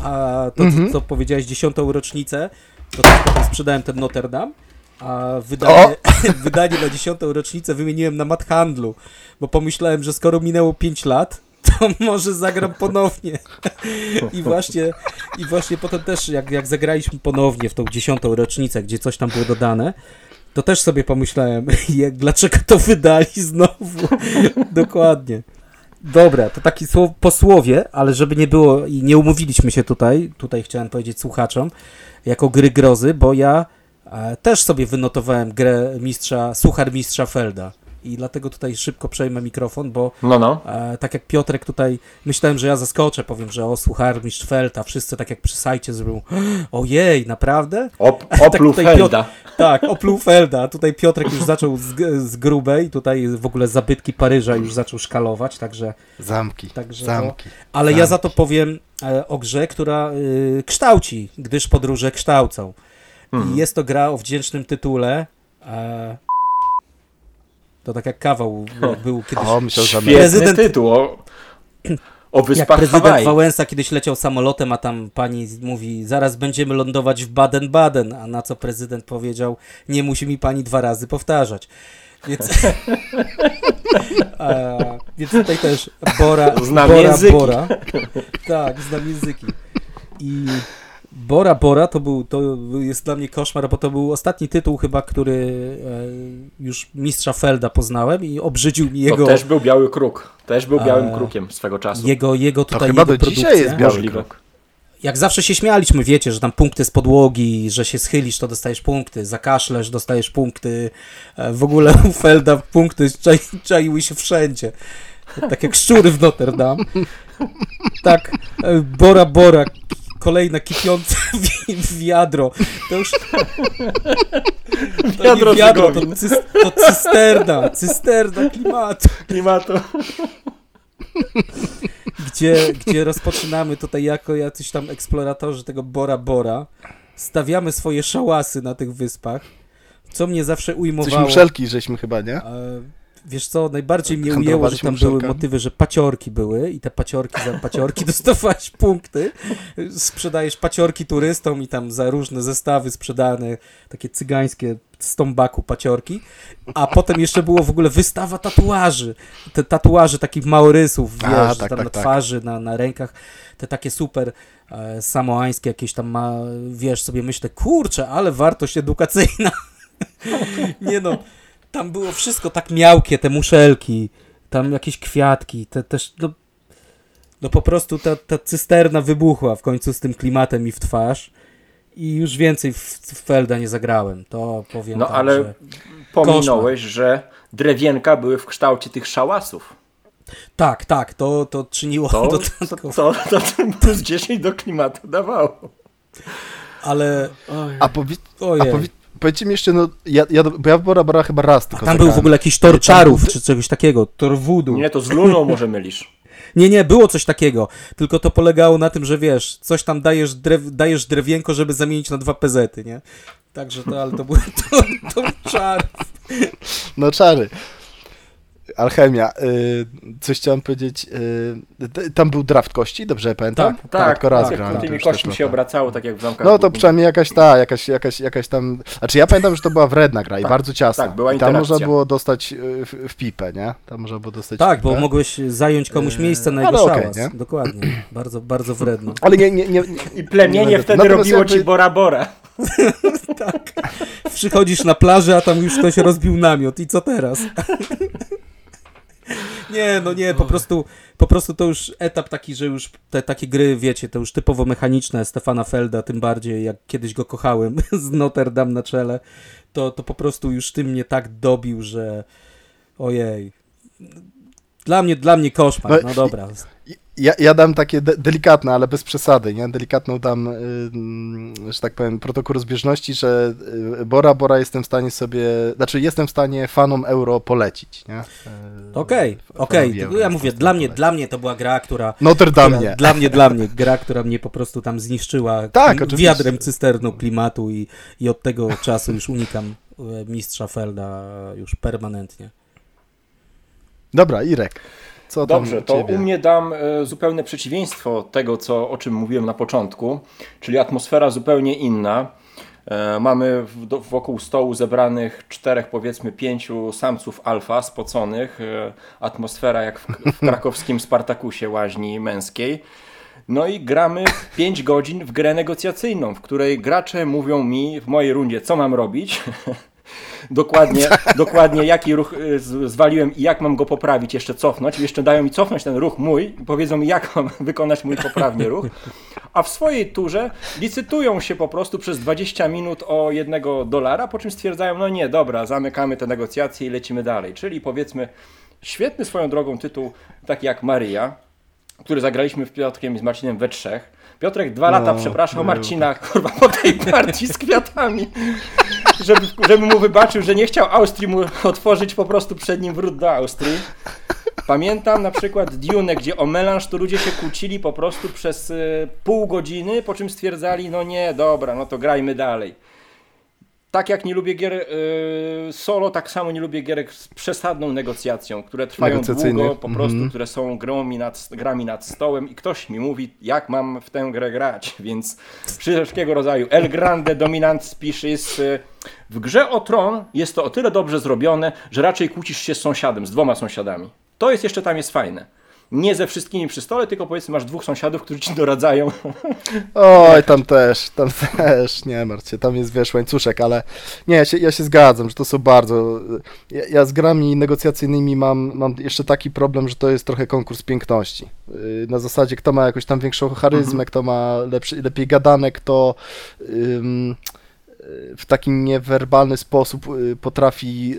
A to, mhm. co, co powiedziałeś, dziesiątą rocznicę, to tak sprzedałem ten Notre Dame. A wydanie, wydanie na dziesiątą rocznicę wymieniłem na mat handlu, bo pomyślałem, że skoro minęło pięć lat, to może zagram ponownie. I właśnie, i właśnie potem też, jak, jak zagraliśmy ponownie w tą dziesiątą rocznicę, gdzie coś tam było dodane, to też sobie pomyślałem, jak, dlaczego to wydali znowu. Dokładnie. Dobra, to taki słow, po słowie, ale żeby nie było i nie umówiliśmy się tutaj, tutaj chciałem powiedzieć słuchaczom, jako gry grozy, bo ja też sobie wynotowałem grę mistrza, suchar mistrza Felda i dlatego tutaj szybko przejmę mikrofon, bo no, no. E, tak jak Piotrek tutaj myślałem, że ja zaskoczę, powiem, że o suchar mistrz Felda, wszyscy tak jak przy sajcie zrobią, ojej, naprawdę? Op, opluł tak Felda. Piotr, tak, opluł Felda, tutaj Piotrek już zaczął z, z grubej, tutaj w ogóle zabytki Paryża już zaczął szkalować, także... Zamki, także zamki. To, ale zamki. Ja za to powiem e, o grze, która e, kształci, gdyż podróże kształcą. I jest to gra o wdzięcznym tytule. E... To tak jak kawał był kiedyś. O, świetny prezydent... tytuł. O, o wyspach jak prezydent Hawaii. Wałęsa kiedyś leciał samolotem, a tam pani mówi, zaraz będziemy lądować w Baden-Baden, a na co prezydent powiedział, nie musi mi pani dwa razy powtarzać. Więc, a, więc tutaj też Bora, znam Bora, języki. Bora. Tak, znam języki. I... Bora Bora to był, to jest dla mnie koszmar, bo to był ostatni tytuł chyba, który e, już mistrza Felda poznałem i obrzydził mi jego... To też był Biały Kruk, też był Białym e, Krukiem swego czasu. Jego, jego tutaj, to chyba jego do produkcja. Dzisiaj jest Biały Kruk. Jak zawsze się śmialiśmy, wiecie, że tam punkty z podłogi, że się schylisz, to dostajesz punkty, zakaszlesz, dostajesz punkty, e, w ogóle u Felda punkty czai, czaiły się wszędzie. Tak jak szczury w Notre Dame. Tak, e, Bora Bora... Kolejna kipiąca wiadro. To już... To wiadro nie wiadro, to, cyst, to cysterna. Cysterna klimatu. Klimatu. Gdzie, gdzie rozpoczynamy tutaj jako jacyś tam eksploratorzy tego Bora Bora. Stawiamy swoje szałasy na tych wyspach. Co mnie zawsze ujmowało... Coś muszelki żeśmy chyba, nie? Wiesz co, najbardziej mnie ujęło, że tam były motywy, że paciorki były i te paciorki za paciorki dostawałeś punkty, sprzedajesz paciorki turystom i tam za różne zestawy sprzedane, takie cygańskie z tombaku paciorki, a potem jeszcze było w ogóle wystawa tatuaży, te tatuaże takich małorysów, wiesz, a, tak, tam tak, na tak. twarzy, na, na rękach, te takie super e, samoańskie jakieś tam, ma, wiesz, sobie myślę, kurczę, ale wartość edukacyjna, nie no. Tam było wszystko tak miałkie, te muszelki, tam jakieś kwiatki, te też, no, no po prostu ta, ta cysterna wybuchła w końcu z tym klimatem i w twarz i już więcej w, w Felda nie zagrałem, to powiem no, tak, ale że pominąłeś, koszmar. Że drewienka były w kształcie tych szałasów. Tak, tak, to, to czyniło... To, do to, to, to, to plus dziesięć do klimatu dawało. Ale... Oj. A powiedz... Powiedzcie mi jeszcze, no, ja, ja, bo ja w Bora Bora chyba raz tylko A tam zagrałem. Był w ogóle jakiś torczarów, czy czegoś takiego, torwudu. Nie, to z Luną może mylisz. Nie, nie, było coś takiego, tylko to polegało na tym, że wiesz, coś tam dajesz, drew, dajesz drewienko, żeby zamienić na dwa pezety, nie? Także to, ale to były torczarów. No czary. Alchemia. Yy, coś chciałem powiedzieć. Yy, tam był draft kości, dobrze pamiętam? Tak, tak. Tylko raz tak, grałem. Tymi kośćmi się obracało, tak jak w zamkach. No to przynajmniej jakaś ta, jakaś, jakaś, jakaś tam... Znaczy ja pamiętam, że to była wredna gra i tak, bardzo ciasna. Tak, była interakcja. I tam można było dostać w, w pipę, nie? Tam można było dostać tak, pipę. Bo mogłeś zająć komuś miejsce na jego okay, szałas. Nie? Dokładnie. Bardzo, bardzo wredno. Ale nie, nie, nie, nie. I plemienie wtedy no, robiło ja ci by... Bora Bora. Tak. Przychodzisz na plażę, a tam już ktoś rozbił namiot i co teraz? Nie, no nie, po prostu, po prostu to już etap taki, że już te takie gry, wiecie, to już typowo mechaniczne Stefana Felda, tym bardziej jak kiedyś go kochałem z Notre Dame na czele, to, to po prostu już ty mnie tak dobił, że ojej, dla mnie, dla mnie koszmar, no dobra. Ja, ja dam takie de- delikatne, ale bez przesady, nie? Delikatną dam, yy, że tak powiem, protokół rozbieżności, że Bora Bora jestem w stanie sobie, znaczy jestem w stanie fanom euro polecić, nie? Okej, okej, ja mówię, dla mnie, polecić. Dla mnie to była gra, która... Notre Dame nie. Dla mnie, dla mnie, gra, która mnie po prostu tam zniszczyła tak, m- wiadrem cysterną klimatu i, i od tego czasu już unikam mistrza Felda już permanentnie. Dobra, Irek. Co Dobrze, to u mnie dam y, zupełne przeciwieństwo tego, co, o czym mówiłem na początku, czyli atmosfera zupełnie inna. E, mamy w, do, wokół stołu zebranych czterech, powiedzmy pięciu samców alfa spoconych. E, atmosfera jak w, w krakowskim Spartakusie łaźni męskiej. No i gramy pięć godzin w grę negocjacyjną, w której gracze mówią mi w mojej rundzie, co mam robić. Dokładnie, dokładnie jaki ruch zwaliłem i jak mam go poprawić, jeszcze cofnąć. Jeszcze dają mi cofnąć ten ruch mój i powiedzą mi, jak mam wykonać mój poprawnie ruch. A w swojej turze licytują się po prostu przez dwadzieścia minut o jednego dolara, po czym stwierdzają, no nie, dobra, zamykamy te negocjacje i lecimy dalej. Czyli powiedzmy, świetny swoją drogą tytuł, taki jak Maria, który zagraliśmy w Piotrkiem i z Marcinem we trzech. Piotrek dwa no, lata przepraszał Marcina, kurwa, po tej partii z kwiatami, żeby, żeby mu wybaczył, że nie chciał Austrii mu otworzyć po prostu przed nim wrót do Austrii. Pamiętam na przykład Dune, gdzie o melanż to ludzie się kłócili po prostu przez y, pół godziny, po czym stwierdzali, no nie, dobra, no to grajmy dalej. Tak jak nie lubię gier y, solo, tak samo nie lubię gier z przesadną negocjacją, które trwają długo, po prostu, mm-hmm. które są grami nad, grami nad stołem i ktoś mi mówi, jak mam w tę grę grać, więc wszelkiego rodzaju El Grande, Dominant Species. W Grze o Tron jest to o tyle dobrze zrobione, że raczej kłócisz się z sąsiadem, z dwoma sąsiadami. To jest jeszcze tam jest fajne. Nie ze wszystkimi przy stole, tylko powiedzmy masz dwóch sąsiadów, którzy ci doradzają. Oj, tam też, tam też, nie martw się, tam jest wiesz łańcuszek, ale nie, ja się, ja się zgadzam, że to są bardzo, ja, ja z grami negocjacyjnymi mam, mam jeszcze taki problem, że to jest trochę konkurs piękności. Na zasadzie kto ma jakąś tam większą charyzmę, mhm. kto ma lepszy, lepiej gadane, kto... Ym, w taki niewerbalny sposób potrafi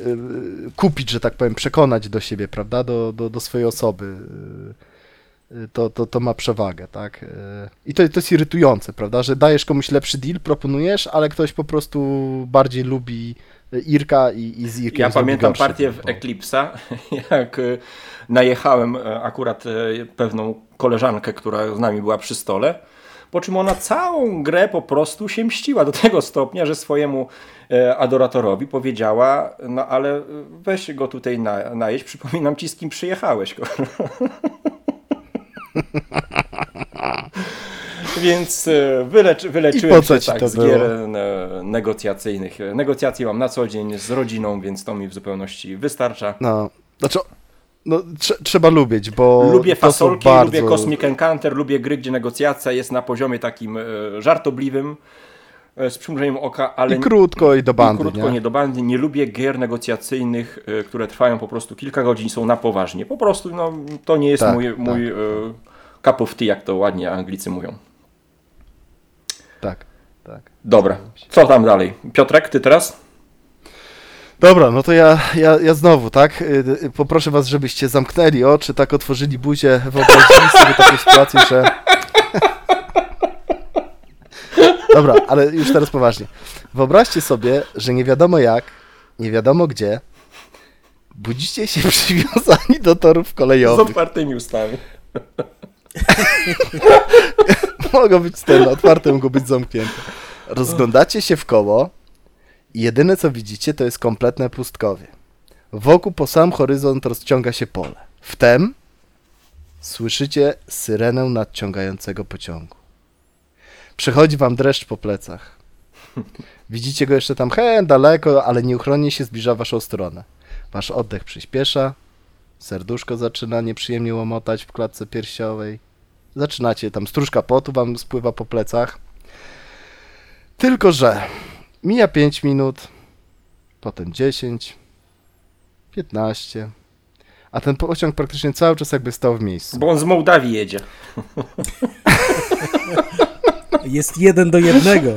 kupić, że tak powiem, przekonać do siebie, prawda, do, do, do swojej osoby, to, to, to ma przewagę, tak, i to, to jest irytujące, prawda, że dajesz komuś lepszy deal, proponujesz, ale ktoś po prostu bardziej lubi Irka i, i z Irkiem. Ja pamiętam gorszy, partię w bo... Eclipse'a, jak najechałem akurat pewną koleżankę, która z nami była przy stole, po czym ona całą grę po prostu się mściła do tego stopnia, że swojemu e, adoratorowi powiedziała, no ale weź go tutaj na, najeść, przypominam ci, z kim przyjechałeś. Więc wyleczy, wyleczyłem się tak z gier negocjacyjnych. Negocjacje mam na co dzień z rodziną, więc to mi w zupełności wystarcza. No, znaczy... No, tr- trzeba lubić, bo... Lubię fasolki, bardzo... lubię Cosmic Encounter, lubię gry, gdzie negocjacja jest na poziomie takim e, żartobliwym, e, z przymrużeniem oka, ale... I krótko i do bandy, i krótko, nie? nie do bandy. Nie lubię gier negocjacyjnych, e, które trwają po prostu kilka godzin, są na poważnie. Po prostu, no, to nie jest tak, mój, tak. mój e, cup of tea, jak to ładnie Anglicy mówią. Tak, tak. Dobra, co tam dalej? Piotrek, ty teraz? Dobra, no to ja, ja, ja znowu, tak, poproszę was, żebyście zamknęli oczy, tak otworzyli buzię, wyobraźcie sobie taką sytuację, że... Dobra, ale już teraz poważnie. Wyobraźcie sobie, że nie wiadomo jak, nie wiadomo gdzie, budzicie się przywiązani do torów kolejowych. Z otwartymi ustami. Mogą być ten otwarte, mogą być zamknięte. Rozglądacie się w koło. Jedyne co widzicie to jest kompletne pustkowie. Wokół po sam horyzont rozciąga się pole. Wtem słyszycie syrenę nadciągającego pociągu. Przechodzi wam dreszcz po plecach. Widzicie go jeszcze tam he, daleko, ale nieuchronnie się zbliża w waszą stronę. Wasz oddech przyspiesza, serduszko zaczyna nieprzyjemnie łomotać w klatce piersiowej. Zaczynacie, tam stróżka potu wam spływa po plecach. Tylko że mija pięć minut, potem dziesięć, piętnaście, a ten pociąg praktycznie cały czas jakby stał w miejscu. Bo on z Mołdawii jedzie. Jest jeden do jednego.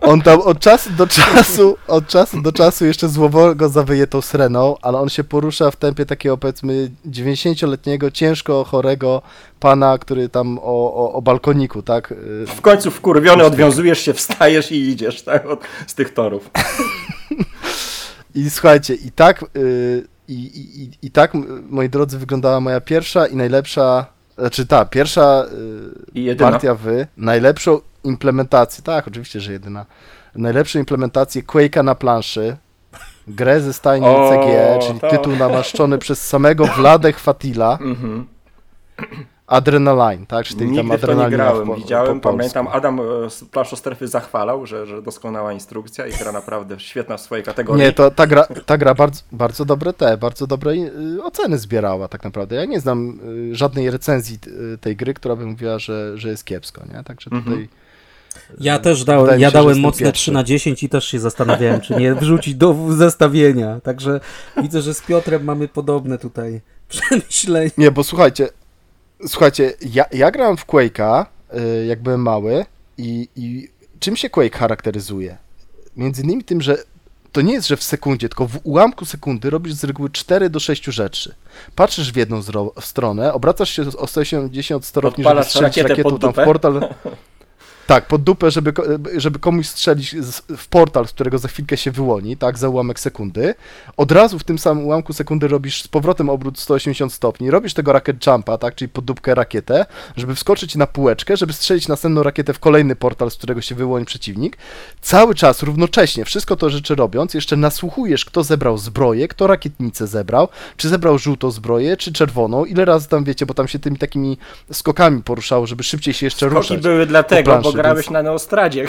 On tam od czasu do czasu, od czasu do czasu jeszcze złowo go zawyje tą syreną, ale on się porusza w tempie takiego, powiedzmy, dziewięćdziesięcioletniego, ciężko chorego pana, który tam o, o, o balkoniku, tak? W końcu wkurwiony odwiązujesz się, wstajesz i idziesz, tak? Od, z tych torów. I słuchajcie, i tak, yy, i, i, i tak, moi drodzy, wyglądała moja pierwsza i najlepsza, znaczy ta pierwsza yy, partia wy, najlepszą implementację, tak, oczywiście, że jedyna, najlepszą implementację Quake'a na planszy, grę ze stajni B G G, czyli to... tytuł namaszczony przez samego Wladę Chwatila, mm-hmm. Adrenaline, tak, czyli nigdy tam Adrenaline. Nie grałem, po, widziałem, po pamiętam, Adam z Plaszostrefy zachwalał, że, że doskonała instrukcja i gra naprawdę świetna w swojej kategorii. Nie, to ta gra, ta gra bardzo, bardzo dobre te, bardzo dobre oceny zbierała tak naprawdę. Ja nie znam żadnej recenzji tej gry, która by mówiła, że, że jest kiepsko, nie, także tutaj... Mm-hmm. Ja też dałem, się, ja dałem mocne trzy na dziesięć i też się zastanawiałem, czy nie wrzucić do zestawienia, także widzę, że z Piotrem mamy podobne tutaj przemyślenia. Nie, bo słuchajcie, słuchajcie, ja, ja grałem w Quake'a, jak byłem mały i, i czym się Quake charakteryzuje? Między innymi tym, że to nie jest, że w sekundzie, tylko w ułamku sekundy robisz z reguły cztery do sześciu rzeczy. Patrzysz w jedną zro- w stronę, obracasz się o osiemdziesiąt stopni, żeby strzelać rakietą tam w portal... Tak, pod dupę, żeby, żeby komuś strzelić w portal, z którego za chwilkę się wyłoni, tak, za ułamek sekundy. Od razu w tym samym ułamku sekundy robisz z powrotem obrót sto osiemdziesiąt stopni, robisz tego rocket jumpa, tak, czyli pod dupkę rakietę, żeby wskoczyć na półeczkę, żeby strzelić następną rakietę w kolejny portal, z którego się wyłoni przeciwnik. Cały czas, równocześnie, wszystko to rzeczy robiąc, jeszcze nasłuchujesz, kto zebrał zbroję, kto rakietnicę zebrał, czy zebrał żółtą zbroję, czy czerwoną, ile razy tam, wiecie, bo tam się tymi takimi skokami poruszało, żeby szybciej się jeszcze ruszać. Skoki były dlatego, bo grałeś więc... na Neostradzie.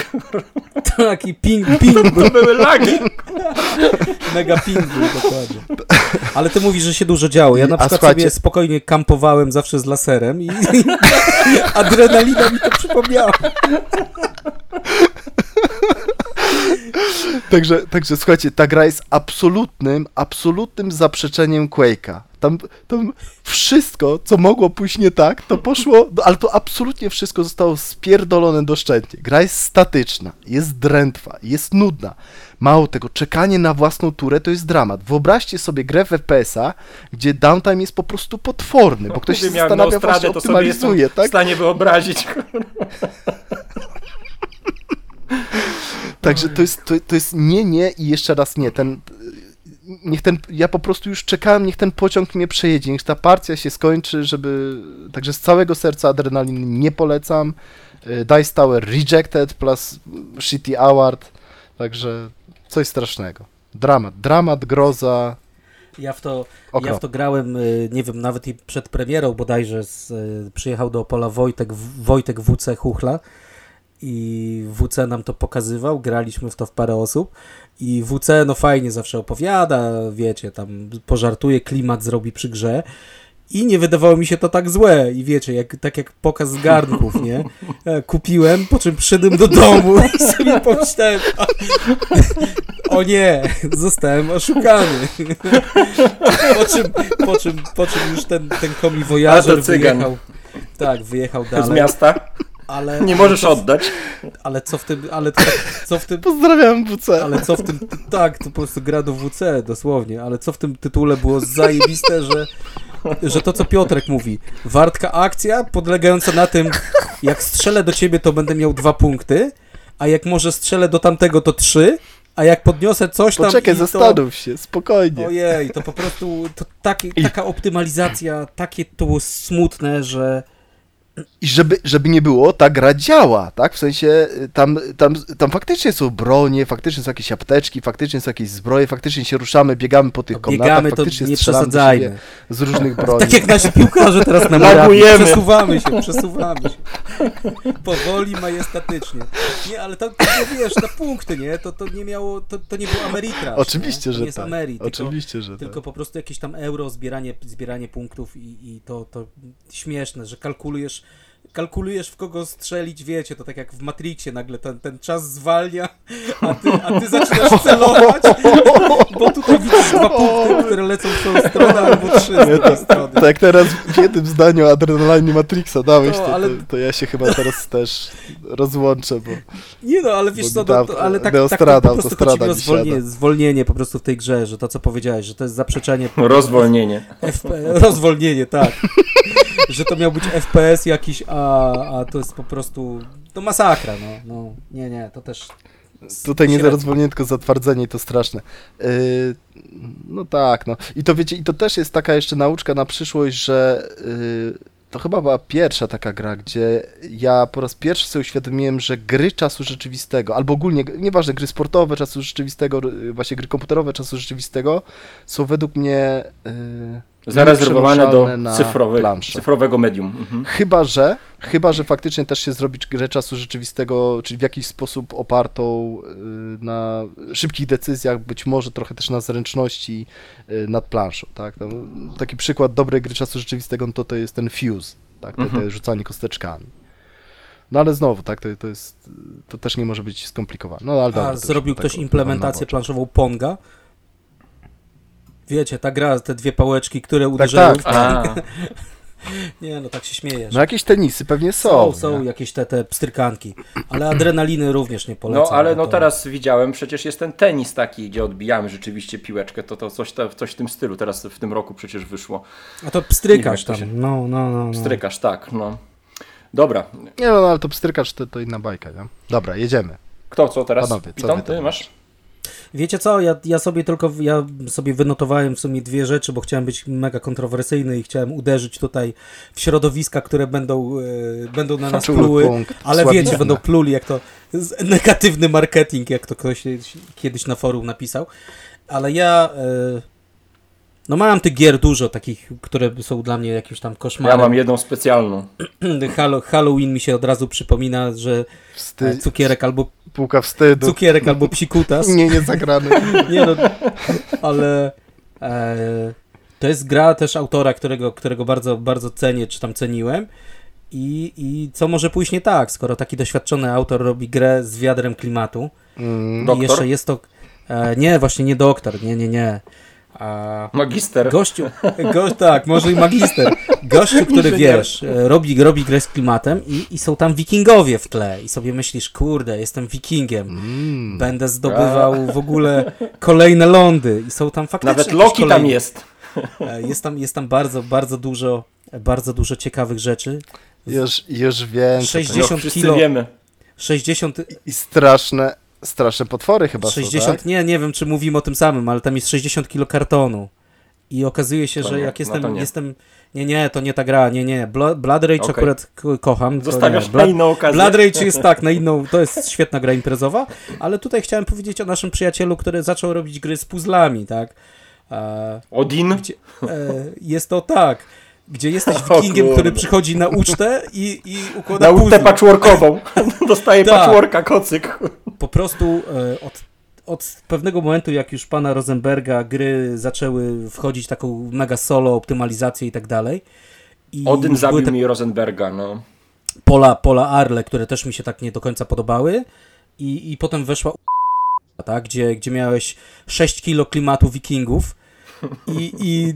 Tak, i ping, ping. To były lagi. Mega ping był, dokładnie. Ale ty mówisz, że się dużo działo. Ja na przykład słuchajcie... sobie spokojnie kampowałem zawsze z laserem i, i adrenalina mi to przypomniała. Także, także słuchajcie, ta gra jest absolutnym, absolutnym zaprzeczeniem Quake'a. Tam, tam wszystko, co mogło pójść nie tak, to poszło, ale to absolutnie wszystko zostało spierdolone doszczętnie. Gra jest statyczna, jest drętwa, jest nudna. Mało tego, czekanie na własną turę to jest dramat. Wyobraźcie sobie grę w F P S-a, gdzie downtime jest po prostu potworny, bo ktoś się zastanawia, właśnie optymalizuje, tak? W stanie wyobrazić. Także to jest, to, to jest nie, nie i jeszcze raz nie. Ten, niech ten, ja po prostu już czekałem, niech ten pociąg mnie przejedzie, niech ta partia się skończy, żeby... Także z całego serca Adrenalin nie polecam. Dice Tower Rejected plus Shitty Award. Także coś strasznego. Dramat, dramat, groza. Ja w to, ja w to grałem, nie wiem, nawet i przed premierą bodajże z, przyjechał do Opola Wojtek, Wojtek W C Chuchla. I W C nam to pokazywał, graliśmy w to w parę osób i W C no fajnie zawsze opowiada, wiecie, tam pożartuje, klimat zrobi przy grze i nie wydawało mi się to tak złe i wiecie, jak, tak jak pokaz garnków, nie? Kupiłem, po czym przyszedłem do domu i sobie pomyślałem, a... o nie, zostałem oszukany. Po czym, po czym, po czym już ten, ten komiwojażer wyjechał, tak, wyjechał dalej. Z miasta? Ale, nie możesz ale co, oddać. Ale co w tym... Ale co, co w tym pozdrawiam W C. Ale co w tym... Tak, to po prostu gra do W C, dosłownie. Ale co w tym tytule było zajebiste, że, że to, co Piotrek mówi. Wartka akcja podlegająca na tym, jak strzelę do ciebie, to będę miał dwa punkty, a jak może strzelę do tamtego, to trzy, a jak podniosę coś tam... Poczekaj, zastanów to... się, spokojnie. Ojej, to po prostu... To taki, taka optymalizacja, takie to było smutne, że... I żeby, żeby nie było, ta gra działa, tak? W sensie tam, tam, tam faktycznie są bronie, faktycznie są jakieś apteczki, faktycznie są jakieś zbroje, faktycznie się ruszamy, biegamy po tych biegamy, komnatach, faktycznie to nie przesadzajmy z różnych broni. Tak jak nasi piłkarze teraz na Mołdawii. Przesuwamy się, przesuwamy się. Powoli, majestatycznie. Nie, ale to, to wiesz, na punkty, nie? To, to nie miało, to, to nie był Ameritraż. Oczywiście, nie? To nie że jest tak. Ameri, Oczywiście, tylko, że Tylko tak. po prostu jakieś tam euro, zbieranie, zbieranie punktów i, i to, to śmieszne, że kalkulujesz kalkulujesz w kogo strzelić, wiecie, to tak jak w Matrixie nagle ten, ten czas zwalnia, a ty, a ty zaczynasz celować, bo tutaj widzisz dwa punkty, które lecą w tą stronę albo trzy z tej strony. Tak teraz w jednym zdaniu Adrenaline Matrixa dałeś, to, to, ale... to, to ja się chyba teraz też rozłączę, bo... Nie no, ale wiesz co, no, to, ale tak, tak to po prostu chodzi o zwolnienie, zwolnienie po prostu w tej grze, że to co powiedziałeś, że to jest zaprzeczenie... Rozwolnienie. F P... Rozwolnienie, tak. Że to miał być F P S jakiś, a, a to jest po prostu, to masakra, no, no nie, nie, to też... Tutaj nie rozwolnienie, tylko zatwardzenie i to straszne. Yy, no tak, no. I to wiecie, i to też jest taka jeszcze nauczka na przyszłość, że yy, to chyba była pierwsza taka gra, gdzie ja po raz pierwszy sobie uświadomiłem, że gry czasu rzeczywistego, albo ogólnie, nieważne, gry sportowe czasu rzeczywistego, właśnie gry komputerowe czasu rzeczywistego, są według mnie... Yy, zarezerwowane do cyfrowej, cyfrowego medium. Mhm. Chyba, że chyba, że faktycznie też się zrobić grę czasu rzeczywistego, czyli w jakiś sposób opartą na szybkich decyzjach, być może trochę też na zręczności nad planszą. Tak? No, taki przykład dobrej gry czasu rzeczywistego no to, to jest ten Fuse, tak? te, mhm. te rzucanie kosteczkami. No ale znowu, tak, to, to jest, to też nie może być skomplikowane. No, ale A zrobił ktoś tego, implementację planszową Ponga? Wiecie, ta gra, te dwie pałeczki, które uderzają tak, tak. w Nie, no tak się śmiejesz. No jakieś tenisy pewnie są. Są, są jakieś te, te pstrkanki, ale adrenaliny również nie polecam. No ale no to... teraz widziałem, przecież jest ten tenis taki, gdzie odbijamy rzeczywiście piłeczkę, to, to coś, to coś w tym stylu teraz w tym roku przecież wyszło. A to pstrykasz tam. Się... No, no, no, no. Pstrykasz, tak, no. Dobra. Nie no, ale to pstrykasz to, to inna bajka, nie? Dobra, jedziemy. Kto, co teraz? Panowie, Piton, co ty masz? Wiecie co, ja, ja sobie tylko, ja sobie wynotowałem w sumie dwie rzeczy, bo chciałem być mega kontrowersyjny i chciałem uderzyć tutaj w środowiska, które będą, e, będą na nas pluły, ale słabizna. Wiecie, będą pluli, jak to negatywny marketing, jak to ktoś kiedyś na forum napisał, ale ja, e, no mam tych gier dużo, takich, które są dla mnie jakimś tam koszmarem. Ja mam jedną specjalną. Halloween mi się od razu przypomina, że Wsty... cukierek albo... Półka wstydu. Cukierek albo psikutas. Nie, nie zagrany. Nie no, ale e, to jest gra też autora, którego, którego bardzo, bardzo cenię, czy tam ceniłem. I, I co może pójść nie tak, skoro taki doświadczony autor robi grę z wiadrem klimatu. Mm, I doktor? Jeszcze jest to... E, nie, właśnie nie doktor, nie, nie, nie. A... Magister. Gościu, gość, tak, może i magister. Gościu, który wiesz, robi, robi grę z klimatem i, i są tam wikingowie w tle i sobie myślisz, kurde, jestem wikingiem, mm. będę zdobywał w ogóle kolejne lądy i są tam faktycznie... Nawet Loki kolejne... tam jest. Jest tam, jest tam bardzo, bardzo dużo, bardzo dużo ciekawych rzeczy. Już, już wiem. sześćdziesiąt kilo. Wiemy. sześćdziesiąt... I straszne... Straszne potwory chyba sześćdziesiąt, są, tak? Nie, nie wiem, czy mówimy o tym samym, ale tam jest sześćdziesiąt kilo kartonu. I okazuje się, to że nie, jak jestem, no jestem... Nie, nie, to nie ta gra, nie, nie. Blood Rage okay. akurat kocham. Zostawiasz Blood... na inną okazję. Blood Rage jest tak, na inną... To jest świetna gra imprezowa, ale tutaj chciałem powiedzieć o naszym przyjacielu, który zaczął robić gry z puzzlami, tak? E... Odin? Gdzie... E... Jest to tak... Gdzie jesteś wikingiem, który przychodzi na ucztę i, i układa puzzle. Na ucztę patchworkową. Dostaje patchworka, kocyk. Po prostu e, od, od pewnego momentu, jak już pana Rosenberga gry zaczęły wchodzić taką mega solo, optymalizację i tak dalej. I Odyn zabił te... mi Rosenberga, no. Pola, pola Arle, które też mi się tak nie do końca podobały. I, i potem weszła u... tak? gdzie, gdzie miałeś sześć kilo klimatu wikingów. I, i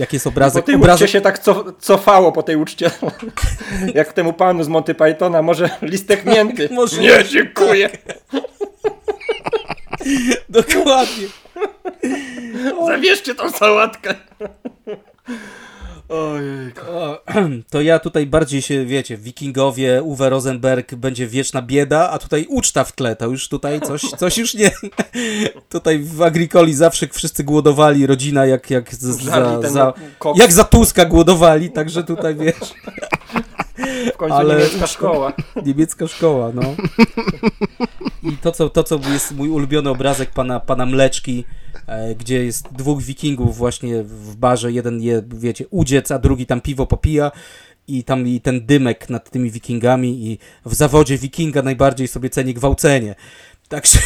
jaki jest obrazek? Po tej obrazek... uczcie się tak cof, cofało po tej uczcie. Jak temu panu z Monty Pythona, może listek mięty. Może... Nie, dziękuję. Dokładnie. Zabierzcie tą sałatkę. Ojej. To ja tutaj bardziej się, wiecie, wikingowie, Uwe Rosenberg, będzie wieczna bieda, a tutaj uczta w tle, to już tutaj coś, coś już nie. Tutaj w Agricoli zawsze wszyscy głodowali, rodzina jak, jak, za, za, jak za Tuska głodowali, także tutaj wiesz. W końcu ale... niemiecka szkoła. Niemiecka szkoła, no. I to co, to, co jest mój ulubiony obrazek pana, pana Mleczki, e, gdzie jest dwóch wikingów właśnie w barze. Jeden je, wiecie, udziec, a drugi tam piwo popija. I tam i ten dymek nad tymi wikingami. I w zawodzie wikinga najbardziej sobie ceni gwałcenie. Także...